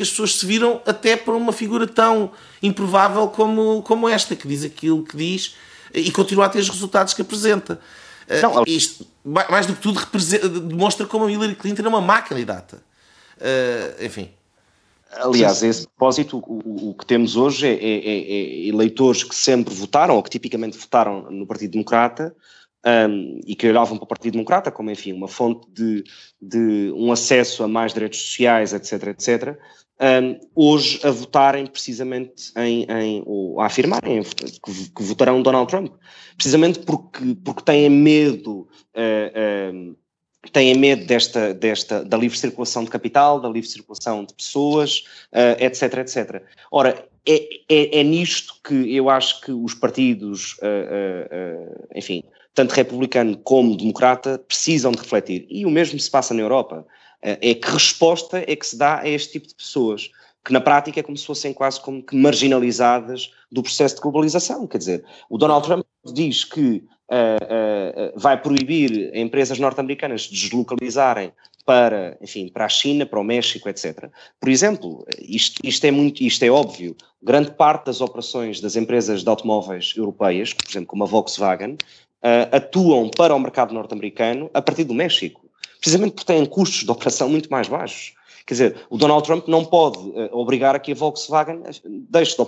as pessoas se viram até para uma figura tão improvável como esta, que diz aquilo que diz, e continua a ter os resultados que apresenta. Não, isto, mais do que tudo, demonstra como a Hillary Clinton é uma máquina de data. Enfim. Aliás, a esse propósito, o que temos hoje é eleitores que sempre votaram, ou que tipicamente votaram no Partido Democrata, e que olhavam para o Partido Democrata como, enfim, uma fonte de um acesso a mais direitos sociais, etc., etc., hoje a votarem precisamente ou a afirmarem que votarão Donald Trump, precisamente porque têm medo da livre circulação de capital, da livre circulação de pessoas, etc, etc. Ora, é nisto que eu acho que os partidos, enfim, tanto republicano como democrata, precisam de refletir. E o mesmo se passa na Europa. É que resposta é que se dá a este tipo de pessoas, que na prática é como se fossem quase como que marginalizadas do processo de globalização. Quer dizer, o Donald Trump diz que vai proibir empresas norte-americanas de deslocalizarem para, enfim, para a China, para o México, etc. Por exemplo, isto é óbvio, grande parte das operações das empresas de automóveis europeias, por exemplo, como a Volkswagen, atuam para o mercado norte-americano a partir do México, precisamente porque têm custos de operação muito mais baixos. Quer dizer, o Donald Trump não pode obrigar a que a Volkswagen deixe de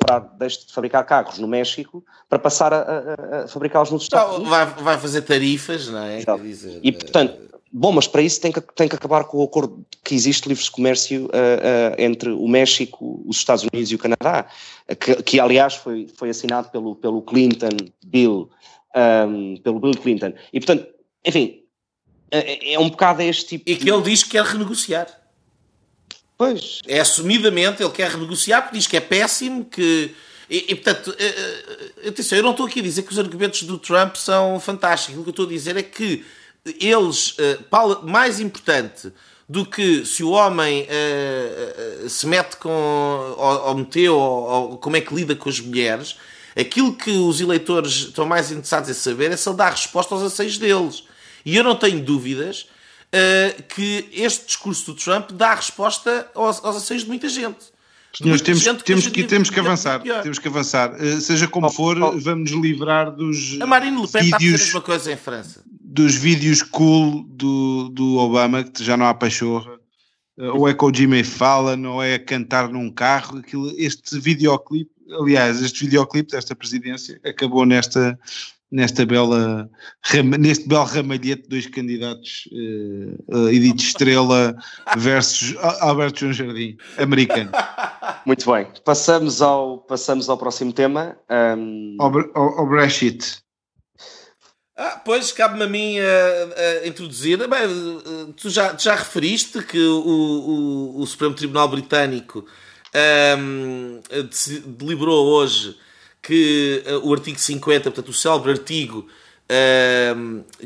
fabricar carros no México para passar a fabricá-los nos Estados Unidos. Vai fazer tarifas, não é? Quer dizer, e, portanto, bom, mas para isso tem que acabar com o acordo que existe de livre comércio entre o México, os Estados Unidos e o Canadá, que aliás, foi assinado pelo Bill Clinton. E, portanto, enfim... É um bocado este tipo... E que ele diz que quer renegociar. Pois. É assumidamente, ele quer renegociar porque diz que é péssimo, que... E portanto, atenção, eu não estou aqui a dizer que os argumentos do Trump são fantásticos. O que eu estou a dizer é que eles, mais importante do que se o homem se mete com... ou meteu, ou como é que lida com as mulheres... Aquilo que os eleitores estão mais interessados em saber é se ele dá resposta aos anseios deles. E eu não tenho dúvidas que este discurso do Trump dá resposta aos anseios de muita gente. Senhores, temos que avançar. Seja como for, vamos nos livrar dos... A Marine Le Pen está a fazer a mesma coisa em França. Dos vídeos cool do Obama, que já não há pachorra. Ou é com o Jimmy Fallon, ou é cantar num carro. Este videoclipe, aliás, este videoclipe desta presidência acabou neste belo ramalhete de dois candidatos, Edite Estrela versus Alberto João Jardim, americano. Muito bem, passamos ao próximo tema. O Brexit. Pois, cabe-me a mim a introduzir. Bem, tu já referiste que o Supremo Tribunal Britânico deliberou hoje que o artigo 50, portanto o célebre artigo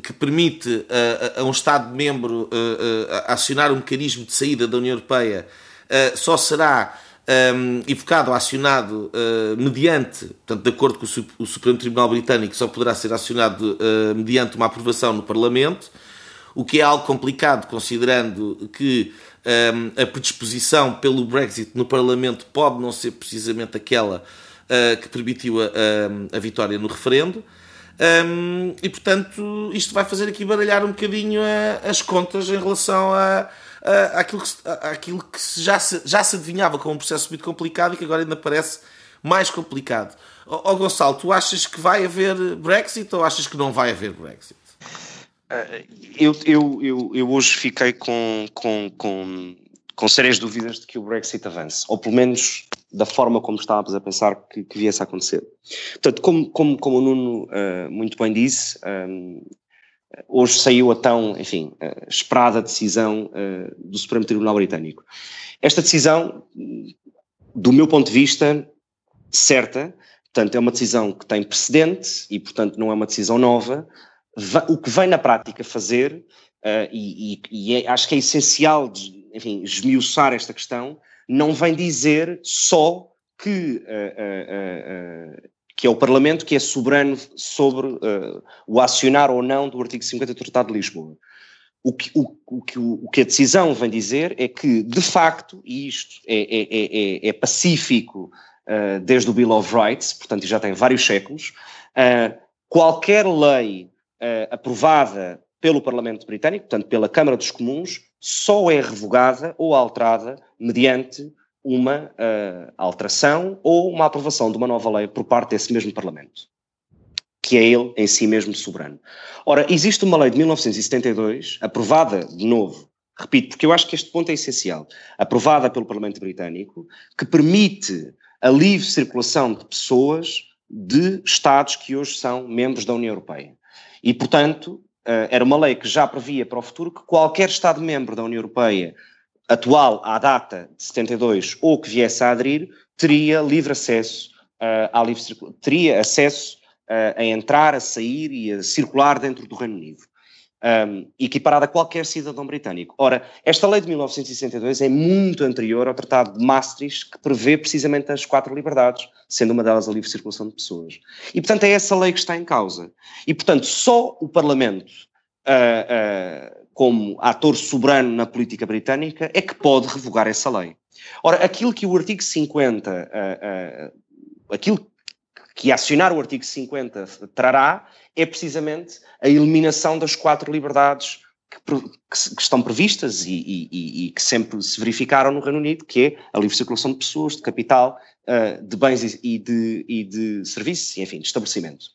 que permite a um Estado-membro acionar um mecanismo de saída da União Europeia, só será evocado ou acionado mediante, portanto de acordo com o Supremo Tribunal Britânico, só poderá ser acionado mediante uma aprovação no Parlamento, o que é algo complicado considerando que a predisposição pelo Brexit no Parlamento pode não ser precisamente aquela que permitiu a vitória no referendo, e portanto isto vai fazer aqui baralhar um bocadinho as contas em relação àquilo que já se adivinhava como um processo muito complicado e que agora ainda parece mais complicado. Ó Gonçalo, tu achas que vai haver Brexit ou achas que não vai haver Brexit? Eu hoje fiquei com sérias dúvidas de que o Brexit avance, ou pelo menos da forma como estávamos a pensar que viesse a acontecer. Portanto, como o Nuno muito bem disse, hoje saiu a tão, enfim, esperada decisão do Supremo Tribunal Britânico. Esta decisão, do meu ponto de vista, certa, portanto é uma decisão que tem precedente e, portanto, não é uma decisão nova. O que vem na prática fazer, acho que é essencial, enfim, esmiuçar esta questão, não vem dizer só que é o Parlamento que é soberano sobre o acionar ou não do artigo 50 do Tratado de Lisboa. O que a decisão vem dizer é que, de facto, e isto é pacífico desde o Bill of Rights, portanto já tem vários séculos, qualquer lei aprovada pelo Parlamento Britânico, portanto pela Câmara dos Comuns, só é revogada ou alterada mediante uma alteração ou uma aprovação de uma nova lei por parte desse mesmo Parlamento, que é ele em si mesmo soberano. Ora, existe uma lei de 1972, aprovada de novo, repito, porque eu acho que este ponto é essencial, aprovada pelo Parlamento Britânico, que permite a livre circulação de pessoas de Estados que hoje são membros da União Europeia. E, portanto, era uma lei que já previa para o futuro que qualquer Estado-membro da União Europeia atual à data de 72 ou que viesse a aderir teria livre acesso teria acesso a entrar, a sair e a circular dentro do Reino Unido, equiparada a qualquer cidadão britânico. Ora, esta lei de 1962 é muito anterior ao Tratado de Maastricht, que prevê precisamente as 4 liberdades, sendo uma delas a livre circulação de pessoas. E, portanto, é essa lei que está em causa. E, portanto, só o Parlamento, como ator soberano na política britânica, é que pode revogar essa lei. Ora, aquilo que o artigo 50, aquilo que acionar o artigo 50 trará é precisamente a eliminação das 4 liberdades que estão previstas e que sempre se verificaram no Reino Unido, que é a livre circulação de pessoas, de capital, de bens e de serviços, enfim, de estabelecimento.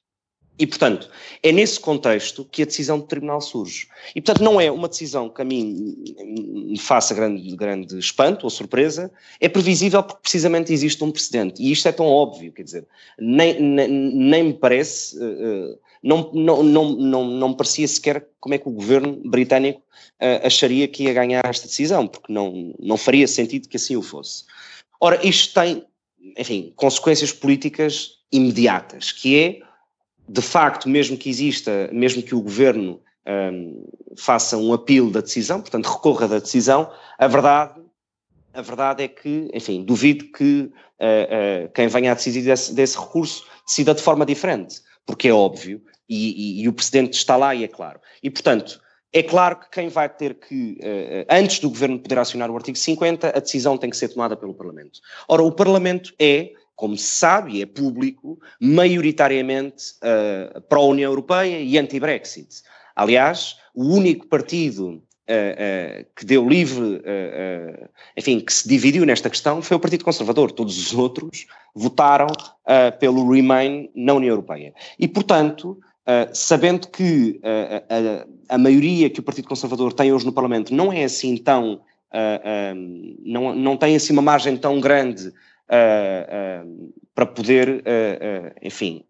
E, portanto, é nesse contexto que a decisão do Tribunal surge. E, portanto, não é uma decisão que a mim me faça grande espanto ou surpresa, é previsível porque precisamente existe um precedente. E isto é tão óbvio, quer dizer, nem me parece, não me parecia sequer como é que o governo britânico acharia que ia ganhar esta decisão, porque não faria sentido que assim o fosse. Ora, isto tem, enfim, consequências políticas imediatas, que é, de facto, mesmo que o governo faça um apelo da decisão, portanto recorra da decisão, a verdade é que, enfim, duvido que quem venha a decidir desse recurso decida de forma diferente, porque é óbvio, e o precedente está lá e é claro. E, portanto, é claro que quem vai ter que, antes do Governo poder acionar o artigo 50, a decisão tem que ser tomada pelo Parlamento. Ora, o Parlamento é, como se sabe, e é público, maioritariamente pró-União Europeia e anti-Brexit. Aliás, o único partido que deu livre, enfim, que se dividiu nesta questão foi o Partido Conservador. Todos os outros votaram pelo Remain na União Europeia. E, portanto, sabendo que a maioria que o Partido Conservador tem hoje no Parlamento não é assim tão, não tem assim uma margem tão grande para poder, enfim,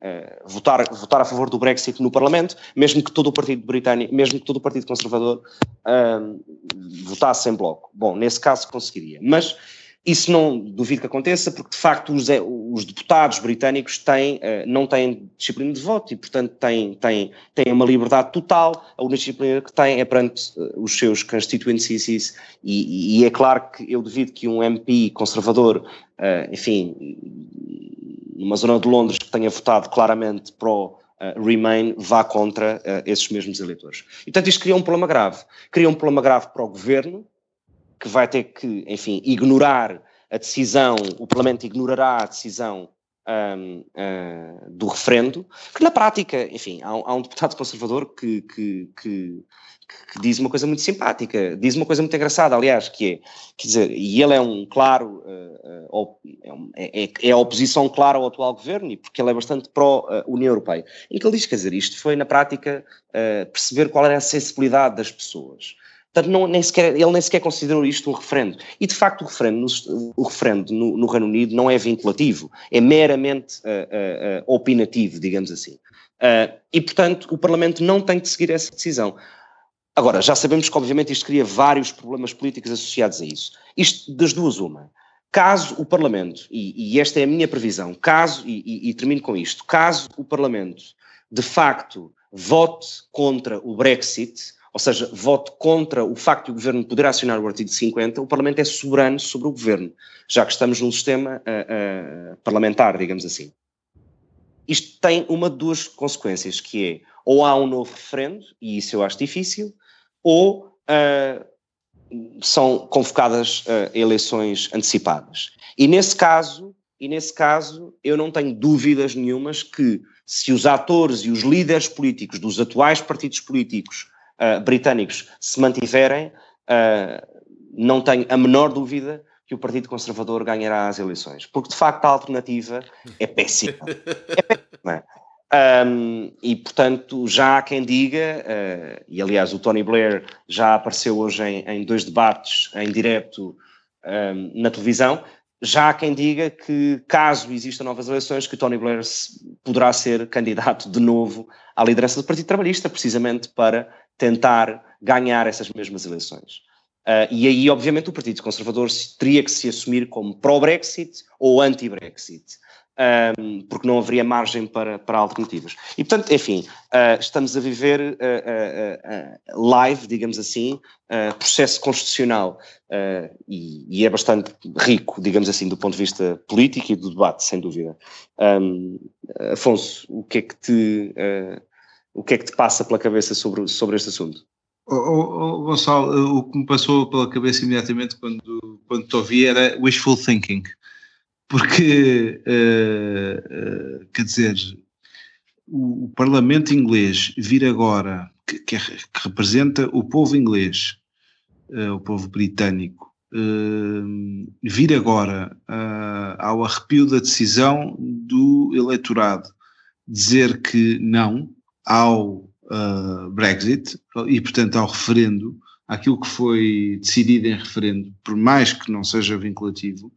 votar a favor do Brexit no Parlamento, mesmo que todo o Partido Britânico, mesmo que todo o Partido Conservador votasse em bloco. Bom, nesse caso conseguiria, mas isso não duvido que aconteça, porque de facto os deputados britânicos têm, não têm disciplina de voto e, portanto, têm uma liberdade total. A única disciplina que têm é perante os seus constituencies e é claro que eu duvido que um MP conservador, enfim, numa zona de Londres que tenha votado claramente pro Remain, vá contra esses mesmos eleitores. E, portanto, isto cria um problema grave. Cria um problema grave para o governo, que vai ter que, enfim, ignorar a decisão, o Parlamento ignorará a decisão do referendo, que na prática, enfim, há um deputado conservador que diz uma coisa muito simpática, diz uma coisa muito engraçada, aliás, que é, quer dizer, e ele é um claro, é a oposição clara ao atual governo, e porque ele é bastante pró-União Europeia, em que ele diz, quer dizer, isto foi na prática perceber qual era a sensibilidade das pessoas. Portanto, ele nem sequer considerou isto um referendo. E, de facto, o referendo no Reino Unido não é vinculativo, é meramente opinativo, digamos assim. E, portanto, o Parlamento não tem que seguir essa decisão. Agora, já sabemos que, obviamente, isto cria vários problemas políticos associados a isso. Isto, das duas, uma. Caso o Parlamento, e esta é a minha previsão, caso, e termino com isto, caso o Parlamento, de facto, vote contra o Brexit, ou seja, vote contra o facto de o Governo poder acionar o artigo 50, o Parlamento é soberano sobre o Governo, já que estamos num sistema parlamentar, digamos assim. Isto tem uma de duas consequências, que é, ou há um novo referendo, e isso eu acho difícil, ou são convocadas eleições antecipadas. E nesse caso, eu não tenho dúvidas nenhumas que, se os atores e os líderes políticos dos atuais partidos políticos britânicos se mantiverem, não tenho a menor dúvida que o Partido Conservador ganhará as eleições, porque de facto a alternativa é péssima. É péssima. E portanto já há quem diga, e aliás o Tony Blair já apareceu hoje em dois debates em direto na televisão, já há quem diga que, caso existam novas eleições, que Tony Blair poderá ser candidato de novo à liderança do Partido Trabalhista, precisamente para tentar ganhar essas mesmas eleições. E aí, obviamente, o Partido Conservador teria que se assumir como pró-Brexit ou anti-Brexit, porque não haveria margem para alternativas. E, portanto, enfim, estamos a viver live, digamos assim, processo constitucional, e é bastante rico, digamos assim, do ponto de vista político e do debate, sem dúvida. Afonso, o que é que te passa pela cabeça sobre este assunto? Gonçalo, o que me passou pela cabeça imediatamente quando te ouvi era wishful thinking, porque, quer dizer, o Parlamento inglês vir agora, que representa o povo inglês, o povo britânico, vir agora ao arrepio da decisão do eleitorado dizer que não ao Brexit e, portanto, ao referendo, aquilo que foi decidido em referendo, por mais que não seja vinculativo,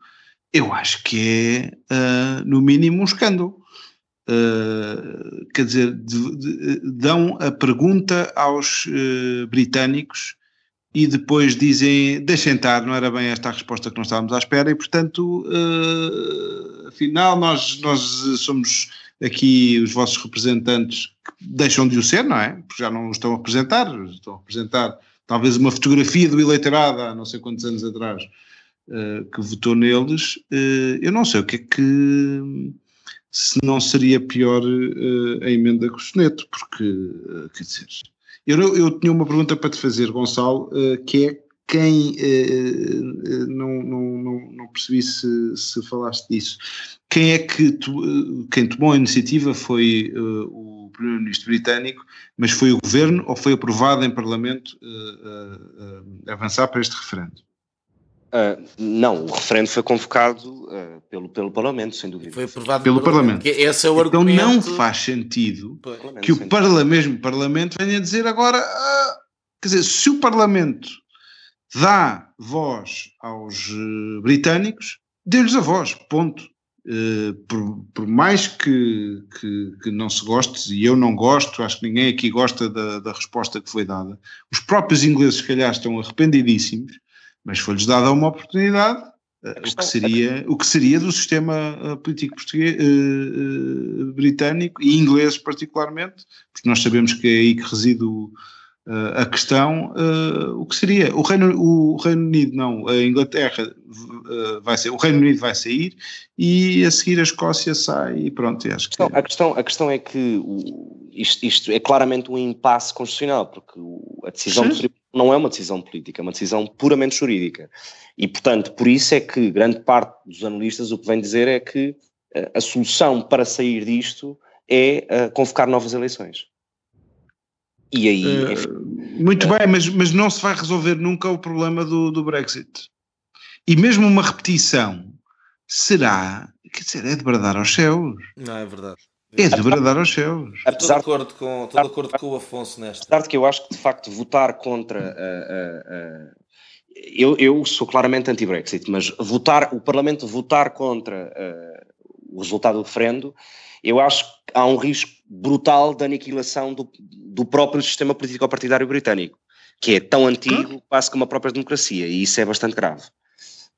eu acho que é, no mínimo, um escândalo. Quer dizer, dão a pergunta aos britânicos e depois dizem, deixem estar, não era bem esta a resposta que nós estávamos à espera e, portanto, afinal, nós somos aqui os vossos representantes, que deixam de o ser, não é? Porque já não estão a representar, talvez uma fotografia do eleitorado há não sei quantos anos atrás que votou neles. Eu não sei o que é que se não seria pior a emenda Costeneto, porque, quer dizer, eu tinha uma pergunta para te fazer, Gonçalo, que é quem, não percebi se falaste disso, quem é que, quem tomou a iniciativa foi o primeiro-ministro britânico, mas foi o governo ou foi aprovado em Parlamento avançar para este referendo? Não, o referendo foi convocado pelo Parlamento, sem dúvida. Foi aprovado pelo Parlamento. Esse é o argumento. Então não faz sentido que o mesmo Parlamento venha dizer agora, quer dizer, se o Parlamento dá voz aos britânicos, dê-lhes a voz, ponto. Por mais que não se goste, e eu não gosto, acho que ninguém aqui gosta da resposta que foi dada, os próprios ingleses se calhar estão arrependidíssimos, mas foi-lhes dada uma oportunidade, o que seria do sistema político português, britânico e inglês particularmente, porque nós sabemos que é aí que reside a questão, o que seria. A Inglaterra vai sair, o Reino Unido vai sair e a seguir a Escócia sai e pronto. A questão é que isto é claramente um impasse constitucional, porque a decisão do tribunal não é uma decisão política, é uma decisão puramente jurídica. E, portanto, por isso é que grande parte dos analistas o que vem dizer é que a solução para sair disto é convocar novas eleições. E aí, bem, mas não se vai resolver nunca o problema do Brexit. E mesmo uma repetição será, quer dizer, é de bradar aos céus. Não, é verdade. É de bradar aos céus. Estou de acordo com o Afonso nesta. Apesar de que eu acho que, de facto, votar contra... Eu sou claramente anti-Brexit, mas o Parlamento votar contra o resultado do referendo, eu acho que há um risco brutal de aniquilação do próprio sistema político-partidário britânico, que é tão antigo quase como a própria democracia, e isso é bastante grave.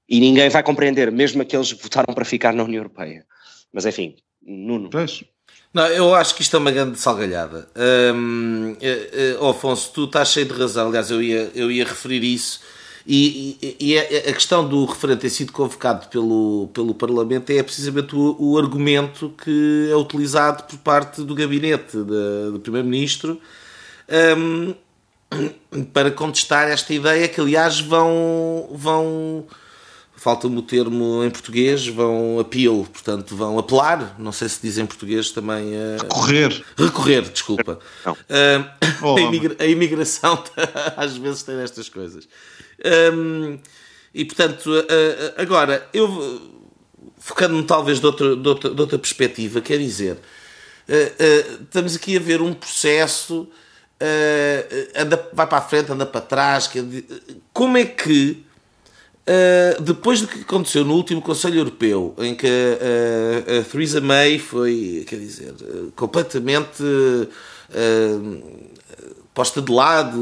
E ninguém vai compreender, mesmo aqueles que votaram para ficar na União Europeia. Mas enfim, Nuno... Pois. Não, eu acho que isto é uma grande salgalhada. Afonso, tu estás cheio de razão, aliás, eu ia referir isso, e a questão do referendo ter sido convocado pelo Parlamento é precisamente o argumento que é utilizado por parte do gabinete do Primeiro-Ministro para contestar esta ideia que, aliás, vão falta-me o termo em português, vão appeal, portanto vão apelar, não sei se diz em português também... Recorrer, desculpa. A imigração às vezes tem estas coisas. E portanto, agora, eu focando-me talvez de outra perspectiva, quer dizer, estamos aqui a ver um processo, vai para a frente, anda para trás, como é que... depois do que aconteceu no último Conselho Europeu, em que a Theresa May foi, quer dizer, completamente posta de lado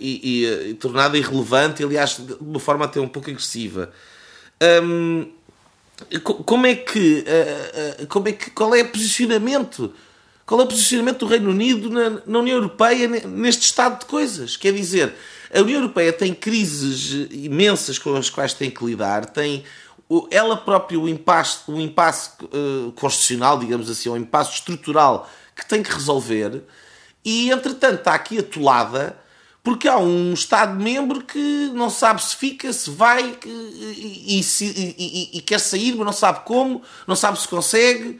e tornada irrelevante, aliás, de uma forma até um pouco agressiva, qual é o posicionamento do Reino Unido na União Europeia neste estado de coisas? Quer dizer, a União Europeia tem crises imensas com as quais tem que lidar, tem ela própria o impasse constitucional, digamos assim, um impasse estrutural que tem que resolver, e entretanto está aqui atolada porque há um Estado-membro que não sabe se fica, se vai e quer sair, mas não sabe como, não sabe se consegue.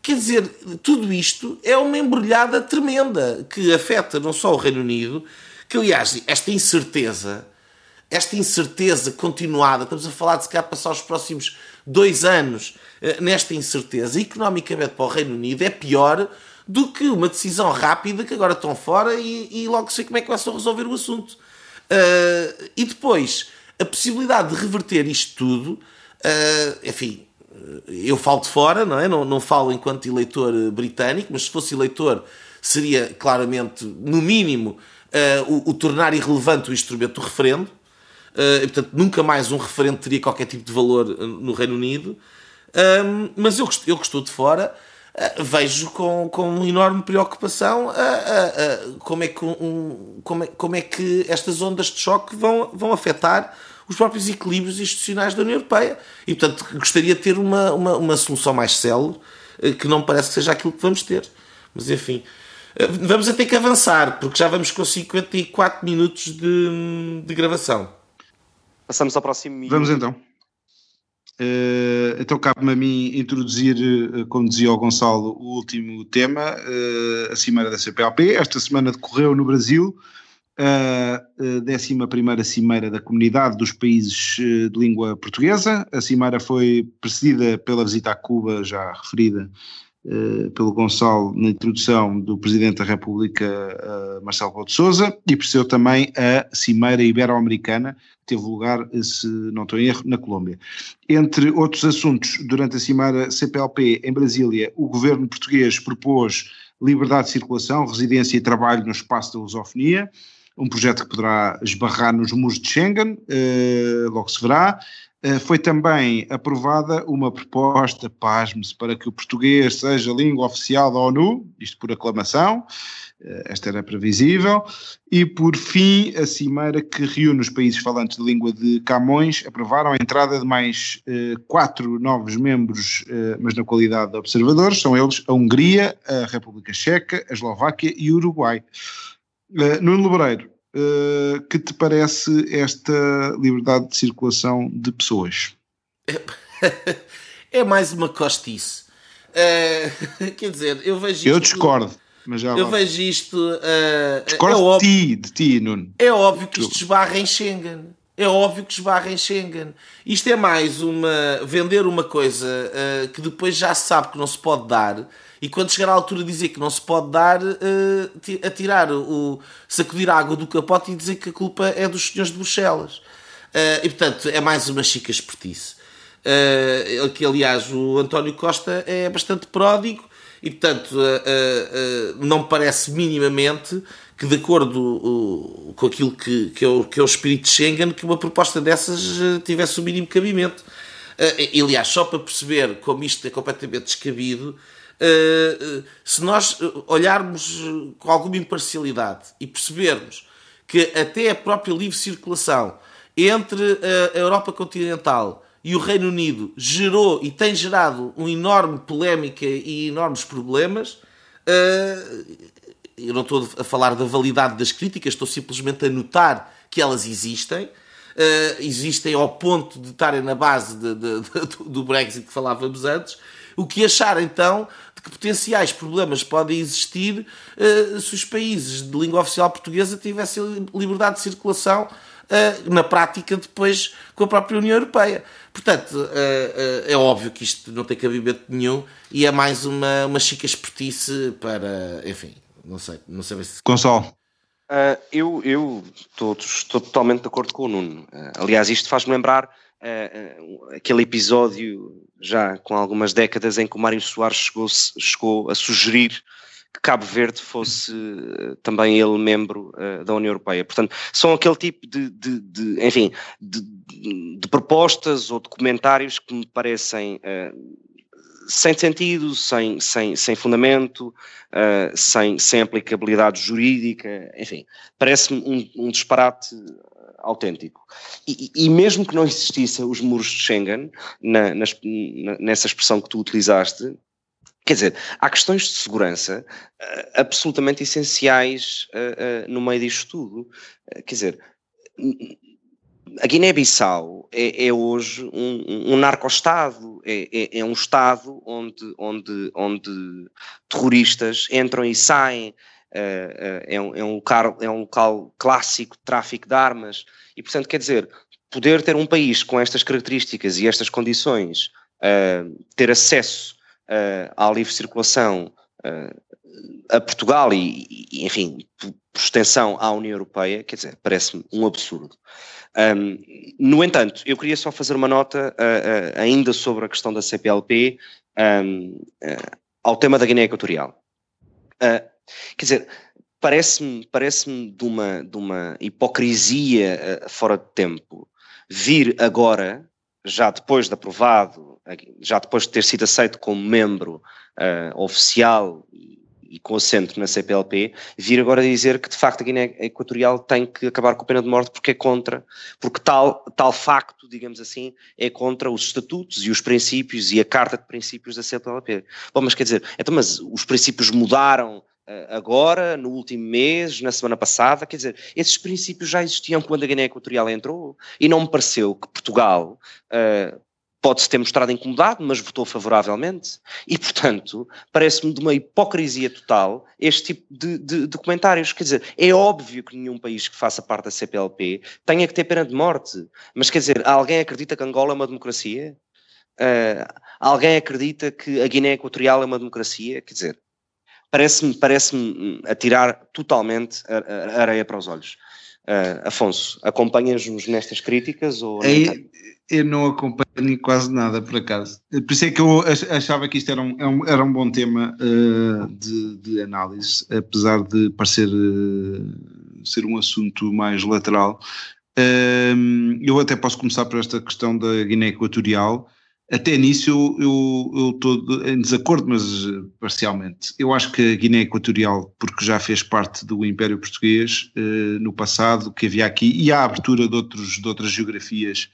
Quer dizer, tudo isto é uma embrulhada tremenda que afeta não só o Reino Unido, que, aliás, esta incerteza continuada, estamos a falar de se calhar passar os próximos 2 anos nesta incerteza, economicamente para o Reino Unido é pior do que uma decisão rápida que agora estão fora e logo sei como é que vai só resolver o assunto. E depois, a possibilidade de reverter isto tudo, enfim, eu falo de fora, não é? Não falo enquanto eleitor britânico, mas se fosse eleitor seria claramente, no mínimo... o tornar irrelevante o instrumento do referendo, e, portanto, nunca mais um referendo teria qualquer tipo de valor no Reino Unido, mas eu que estou de fora, vejo com enorme preocupação como é que estas ondas de choque vão afetar os próprios equilíbrios institucionais da União Europeia, e portanto gostaria de ter uma solução mais célere, que não parece que seja aquilo que vamos ter. Mas enfim, vamos a ter que avançar, porque já vamos com 54 minutos de gravação. Passamos ao próximo minuto. Vamos então. Então cabe-me a mim introduzir, como dizia o Gonçalo, o último tema, a Cimeira da CPLP. Esta semana decorreu no Brasil a 11ª Cimeira da Comunidade dos Países de Língua Portuguesa. A Cimeira foi precedida pela visita a Cuba, já referida pelo Gonçalo na introdução, do Presidente da República, Marcelo Rebelo de Sousa, e precedeu também a Cimeira Ibero-Americana, que teve lugar, se não estou em erro, na Colômbia. Entre outros assuntos, durante a Cimeira CPLP em Brasília, o governo português propôs liberdade de circulação, residência e trabalho no espaço da lusofonia, um projeto que poderá esbarrar nos muros de Schengen, logo se verá. Foi também aprovada uma proposta, pasme-se, para que o português seja língua oficial da ONU, isto por aclamação, esta era previsível. E por fim, a cimeira que reúne os países falantes de língua de Camões aprovaram a entrada de mais 4 novos membros, mas na qualidade de observadores, são eles a Hungria, a República Checa, a Eslováquia e o Uruguai. Nuno Loureiro, que te parece esta liberdade de circulação de pessoas? É mais uma costice. Quer dizer, eu vejo isto... Eu discordo, mas já... Eu vejo isto... discordo de ti, Nuno. É óbvio que isto esbarra em Schengen. Isto é mais uma... Vender uma coisa que depois já se sabe que não se pode dar... E quando chegar à altura de dizer que não se pode dar, atirar sacudir a água do capote e dizer que a culpa é dos senhores de Bruxelas. E, portanto, é mais uma chica espertice. Que, aliás, o António Costa é bastante pródigo e, portanto, não parece minimamente que, de acordo com aquilo que é o espírito de Schengen, que uma proposta dessas tivesse o mínimo cabimento. E, aliás, só para perceber como isto é completamente descabido, se nós olharmos com alguma imparcialidade e percebermos que até a própria livre circulação entre a Europa continental e o Reino Unido gerou e tem gerado uma enorme polémica e enormes problemas, eu não estou a falar da validade das críticas, estou simplesmente a notar que elas existem ao ponto de estarem na base do Brexit que falávamos antes. O que achar, então, de que potenciais problemas podem existir se os países de língua oficial portuguesa tivessem liberdade de circulação, na prática, depois com a própria União Europeia. Portanto, é óbvio que isto não tem cabimento nenhum e é mais uma chica espertice para... Enfim, não sei se... Gonçalo. Eu estou totalmente de acordo com o Nuno. Aliás, isto faz-me lembrar... aquele episódio já com algumas décadas em que o Mário Soares chegou a sugerir que Cabo Verde fosse também ele membro da União Europeia. Portanto, são aquele tipo de propostas ou de comentários que me parecem sem sentido, sem fundamento, sem aplicabilidade jurídica, enfim, parece-me um disparate autêntico. E mesmo que não existissem os muros de Schengen, nessa expressão que tu utilizaste, quer dizer, há questões de segurança absolutamente essenciais no meio disto tudo. Quer dizer, a Guiné-Bissau é hoje um narco-estado, é um estado onde terroristas entram e saem. É um local clássico de tráfico de armas e, portanto, quer dizer, poder ter um país com estas características e estas condições, ter acesso à livre circulação a Portugal e, enfim, por extensão à União Europeia, quer dizer, parece-me um absurdo. No entanto, eu queria só fazer uma nota ainda sobre a questão da CPLP ao tema da Guiné Equatorial. Quer dizer, parece-me de uma hipocrisia fora de tempo vir agora, já depois de aprovado, já depois de ter sido aceito como membro oficial e com assento na CPLP, vir agora dizer que de facto a Guiné Equatorial tem que acabar com a pena de morte porque é contra, porque tal facto, digamos assim, é contra os estatutos e os princípios e a carta de princípios da CPLP. Bom, mas quer dizer, então, mas os princípios mudaram agora, no último mês, na semana passada, quer dizer, esses princípios já existiam quando a Guiné Equatorial entrou, e não me pareceu que Portugal pode-se ter mostrado incomodado, mas votou favoravelmente, e portanto parece-me de uma hipocrisia total este tipo de comentários. Quer dizer, é óbvio que nenhum país que faça parte da CPLP tenha que ter pena de morte, mas quer dizer, alguém acredita que Angola é uma democracia? Alguém acredita que a Guiné Equatorial é uma democracia? Quer dizer, parece-me atirar totalmente a areia para os olhos. Afonso, acompanhas-nos nestas críticas? Ou eu não acompanho quase nada, por acaso. Por isso é que eu achava que isto era um bom tema de análise, apesar de parecer ser um assunto mais lateral. Eu até posso começar por esta questão da Guiné Equatorial. Até nisso eu estou em desacordo, mas parcialmente. Eu acho que a Guiné Equatorial, porque já fez parte do Império Português no passado, que havia aqui, e a abertura de outras geografias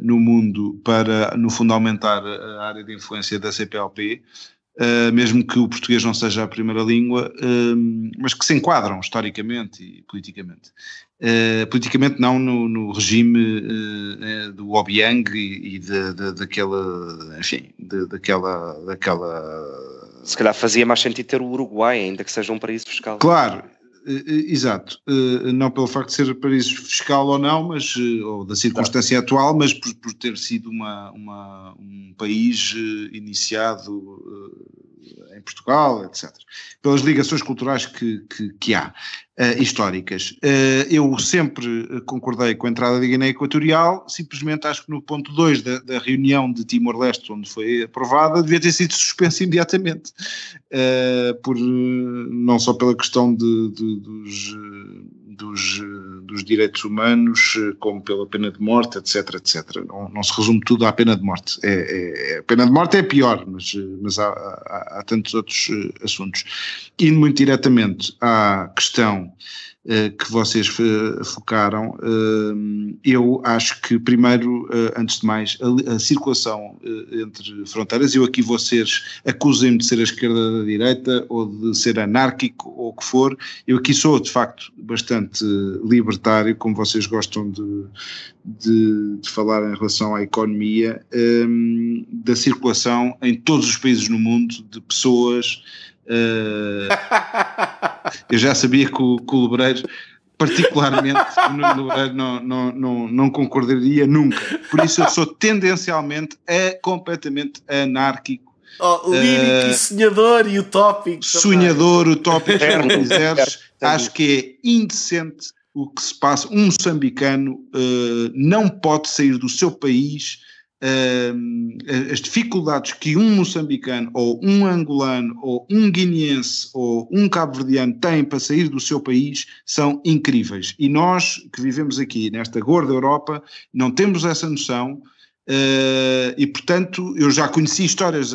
no mundo para, no fundo, aumentar a área de influência da CPLP, mesmo que o português não seja a primeira língua, mas que se enquadram historicamente e politicamente. Politicamente não no regime do Obiang e daquela... Se calhar fazia mais sentido ter o Uruguai, ainda que seja um paraíso fiscal. Claro, exato. Não pelo facto de ser paraíso fiscal ou não, mas, ou da circunstância atual, mas por ter sido um país iniciado em Portugal, etc., pelas ligações culturais que há, históricas. Eu sempre concordei com a entrada da Guiné Equatorial, simplesmente acho que no ponto 2 da reunião de Timor-Leste, onde foi aprovada, devia ter sido suspensa imediatamente, não só pela questão dos direitos humanos, como pela pena de morte, etc., etc. Não se resume tudo à pena de morte. A pena de morte é pior, mas há tantos outros assuntos. Indo muito diretamente à questão que vocês focaram, eu acho que, primeiro, antes de mais, a circulação entre fronteiras, eu aqui vocês acusem-me de ser a esquerda da direita, ou de ser anárquico, ou o que for, eu aqui sou, de facto, bastante libertário, como vocês gostam de falar em relação à economia, da circulação em todos os países no mundo de pessoas. Eu já sabia que o Lebreiro, particularmente, não concordaria nunca. Por isso eu sou tendencialmente completamente anárquico. Lírico e sonhador e utópico. Sonhador, utópico, como quiseres. Acho que é indecente o que se passa. Um moçambicano não pode sair do seu país. As dificuldades que um moçambicano ou um angolano ou um guineense ou um cabo-verdiano têm para sair do seu país são incríveis, e nós que vivemos aqui nesta gorda Europa não temos essa noção, e portanto eu já conheci histórias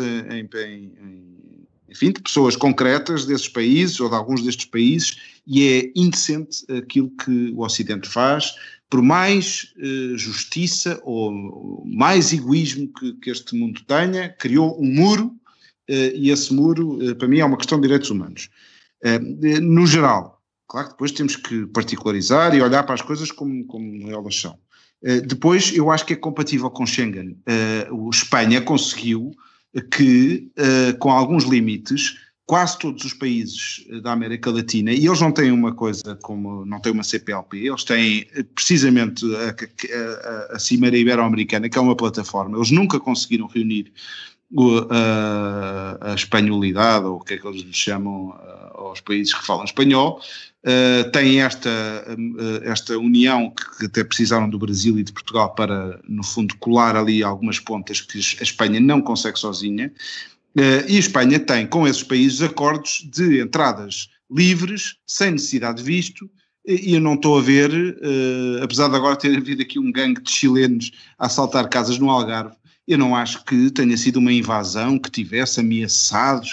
enfim, de pessoas concretas desses países ou de alguns destes países, e é indecente aquilo que o Ocidente faz, por mais justiça ou mais egoísmo que este mundo tenha. Criou um muro, e esse muro, para mim, é uma questão de direitos humanos. No geral, claro que depois temos que particularizar e olhar para as coisas como elas são. Depois, eu acho que é compatível com Schengen. Espanha conseguiu que, com alguns limites, quase todos os países da América Latina, e eles não têm uma coisa como, não têm uma CPLP, eles têm precisamente a Cimeira Ibero-Americana, que é uma plataforma. Eles nunca conseguiram reunir a espanholidade, ou o que é que eles chamam aos países que falam espanhol. Têm esta união que até precisaram do Brasil e de Portugal para, no fundo, colar ali algumas pontas que a Espanha não consegue sozinha. E a Espanha tem com esses países acordos de entradas livres, sem necessidade de visto, e eu não estou a ver, apesar de agora ter havido aqui um gangue de chilenos a assaltar casas no Algarve, eu não acho que tenha sido uma invasão que tivesse ameaçado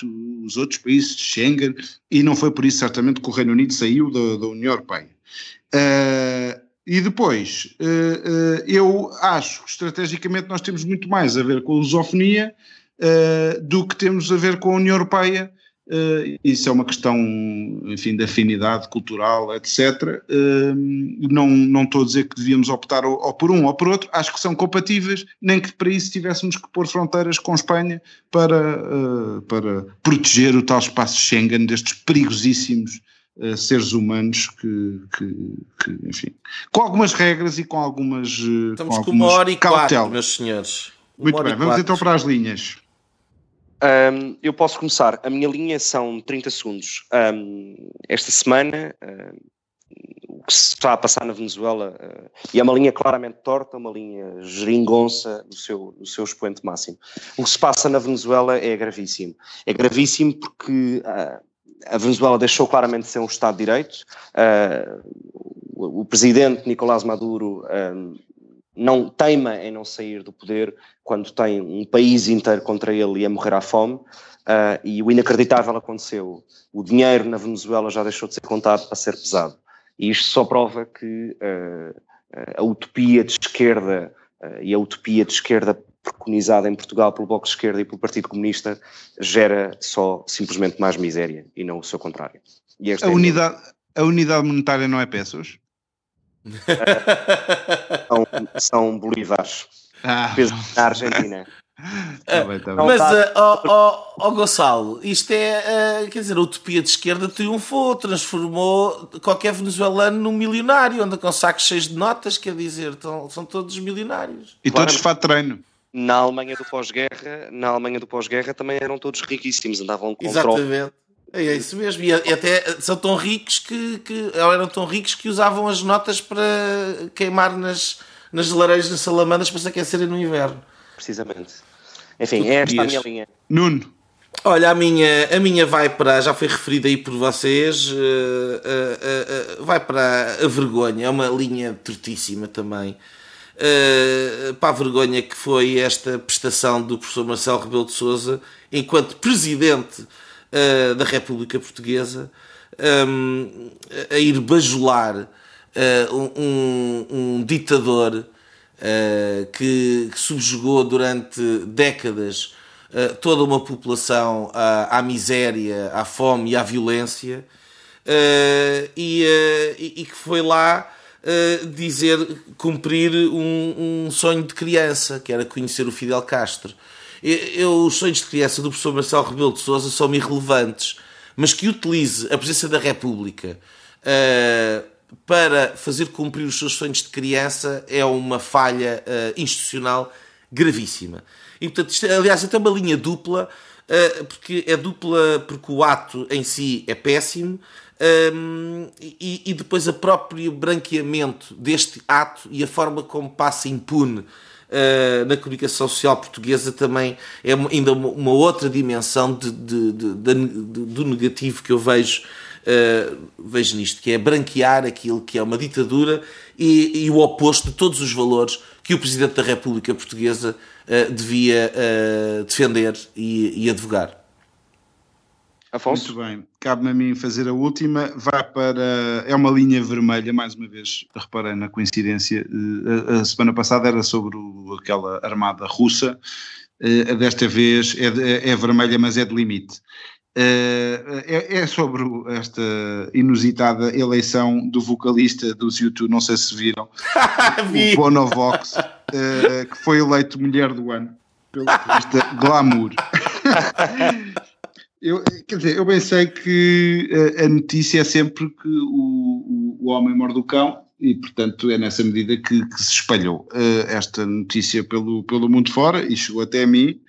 os outros países de Schengen, e não foi por isso certamente que o Reino Unido saiu da União Europeia. E depois, eu acho que estrategicamente nós temos muito mais a ver com a lusofonia do que temos a ver com a União Europeia. Isso é uma questão, enfim, de afinidade cultural, etc. Não estou a dizer que devíamos optar ou por um ou por outro, acho que são compatíveis, nem que para isso tivéssemos que pôr fronteiras com Espanha para proteger o tal espaço Schengen destes perigosíssimos seres humanos que enfim, com algumas regras e com algumas cautelas. Estamos com uma hora e quatro, meus senhores. Muito bem, vamos então para as linhas. Eu posso começar. A minha linha são 30 segundos. Esta semana, o que se está a passar na Venezuela, e é uma linha claramente torta, uma linha geringonça no seu expoente máximo. O que se passa na Venezuela é gravíssimo. É gravíssimo porque a Venezuela deixou claramente de ser um Estado de Direito. O presidente Nicolás Maduro não teima em não sair do poder quando tem um país inteiro contra ele e a morrer à fome, e o inacreditável aconteceu. O dinheiro na Venezuela já deixou de ser contado para ser pesado. E isto só prova que a utopia de esquerda e a utopia de esquerda preconizada em Portugal pelo Bloco de Esquerda e pelo Partido Comunista gera só simplesmente mais miséria e não o seu contrário. E a unidade monetária não é pesos? São bolivares. Peso da Argentina. Mas, Gonçalo, isto é, quer dizer, a utopia de esquerda triunfou, transformou qualquer venezuelano num milionário, anda com sacos cheios de notas, quer dizer, são todos milionários. E claro, todos de fato treino. Na Alemanha do pós-guerra também eram todos riquíssimos, andavam com controle. Exatamente. É isso mesmo, e até são tão ricos que eram tão ricos que usavam as notas para queimar nas lareiras, nas salamandas, para se aquecerem no inverno. Precisamente. Enfim, esta é a minha linha. Nuno. Olha, a minha vai para, já foi referida aí por vocês, vai para a vergonha, é uma linha tortíssima também. Para a vergonha que foi esta prestação do professor Marcelo Rebelo de Sousa enquanto presidente da República Portuguesa, a ir bajular um ditador que subjugou durante décadas toda uma população à miséria, à fome e à violência, e que foi lá cumprir um sonho de criança, que era conhecer o Fidel Castro. Os sonhos de criança do professor Marcelo Rebelo de Sousa são irrelevantes, mas que utilize a presença da República para fazer cumprir os seus sonhos de criança é uma falha institucional gravíssima. E, portanto, isto, aliás, é até uma linha dupla, porque é dupla porque o ato em si é péssimo, e depois o próprio branqueamento deste ato e a forma como passa impune na comunicação social portuguesa também é ainda uma outra dimensão do negativo que eu vejo nisto, que é branquear aquilo que é uma ditadura e o oposto de todos os valores que o Presidente da República Portuguesa devia defender e advogar. Afonso? Muito bem, cabe-me a mim fazer a última, vai para... é uma linha vermelha, mais uma vez, reparei na coincidência, a semana passada era sobre aquela armada russa, desta vez é vermelha, mas é de limite. É sobre esta inusitada eleição do vocalista dos U2, não sei se viram, o Bonovox, que foi eleito Mulher do Ano pela revista Glamour. Eu bem sei que a notícia é sempre que o homem morde o cão e, portanto, é nessa medida que se espalhou esta notícia pelo mundo fora e chegou até a mim.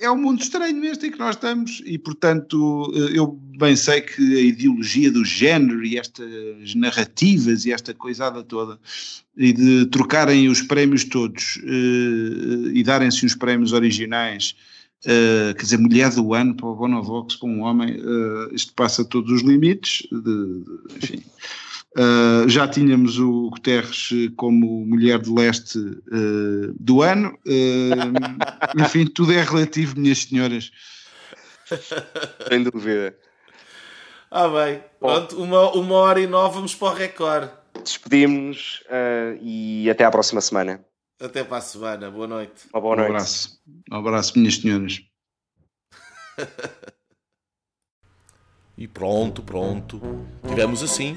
É um mundo estranho este em que nós estamos e, portanto, eu bem sei que a ideologia do género e estas narrativas e esta coisada toda e de trocarem os prémios todos e darem-se os prémios originais, quer dizer, Mulher do Ano para o Bonovox, para um homem, isto passa todos os limites, enfim. Já tínhamos o Guterres como mulher de leste do ano. Enfim, tudo é relativo, minhas senhoras. Sem dúvida. Ah, bem. Pronto, uma hora e nove, vamos para o Record. Despedimos-nos e até à próxima semana. Até para a semana. Boa noite. Uma boa noite. Um abraço, minhas senhoras. E pronto. Tivemos assim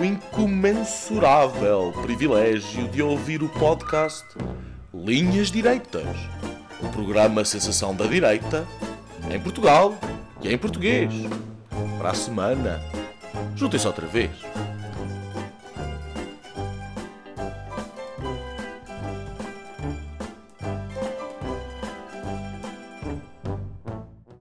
o incomensurável privilégio de ouvir o podcast Linhas Direitas, o programa Sensação da Direita, em Portugal e em português. Para a semana, juntem-se outra vez.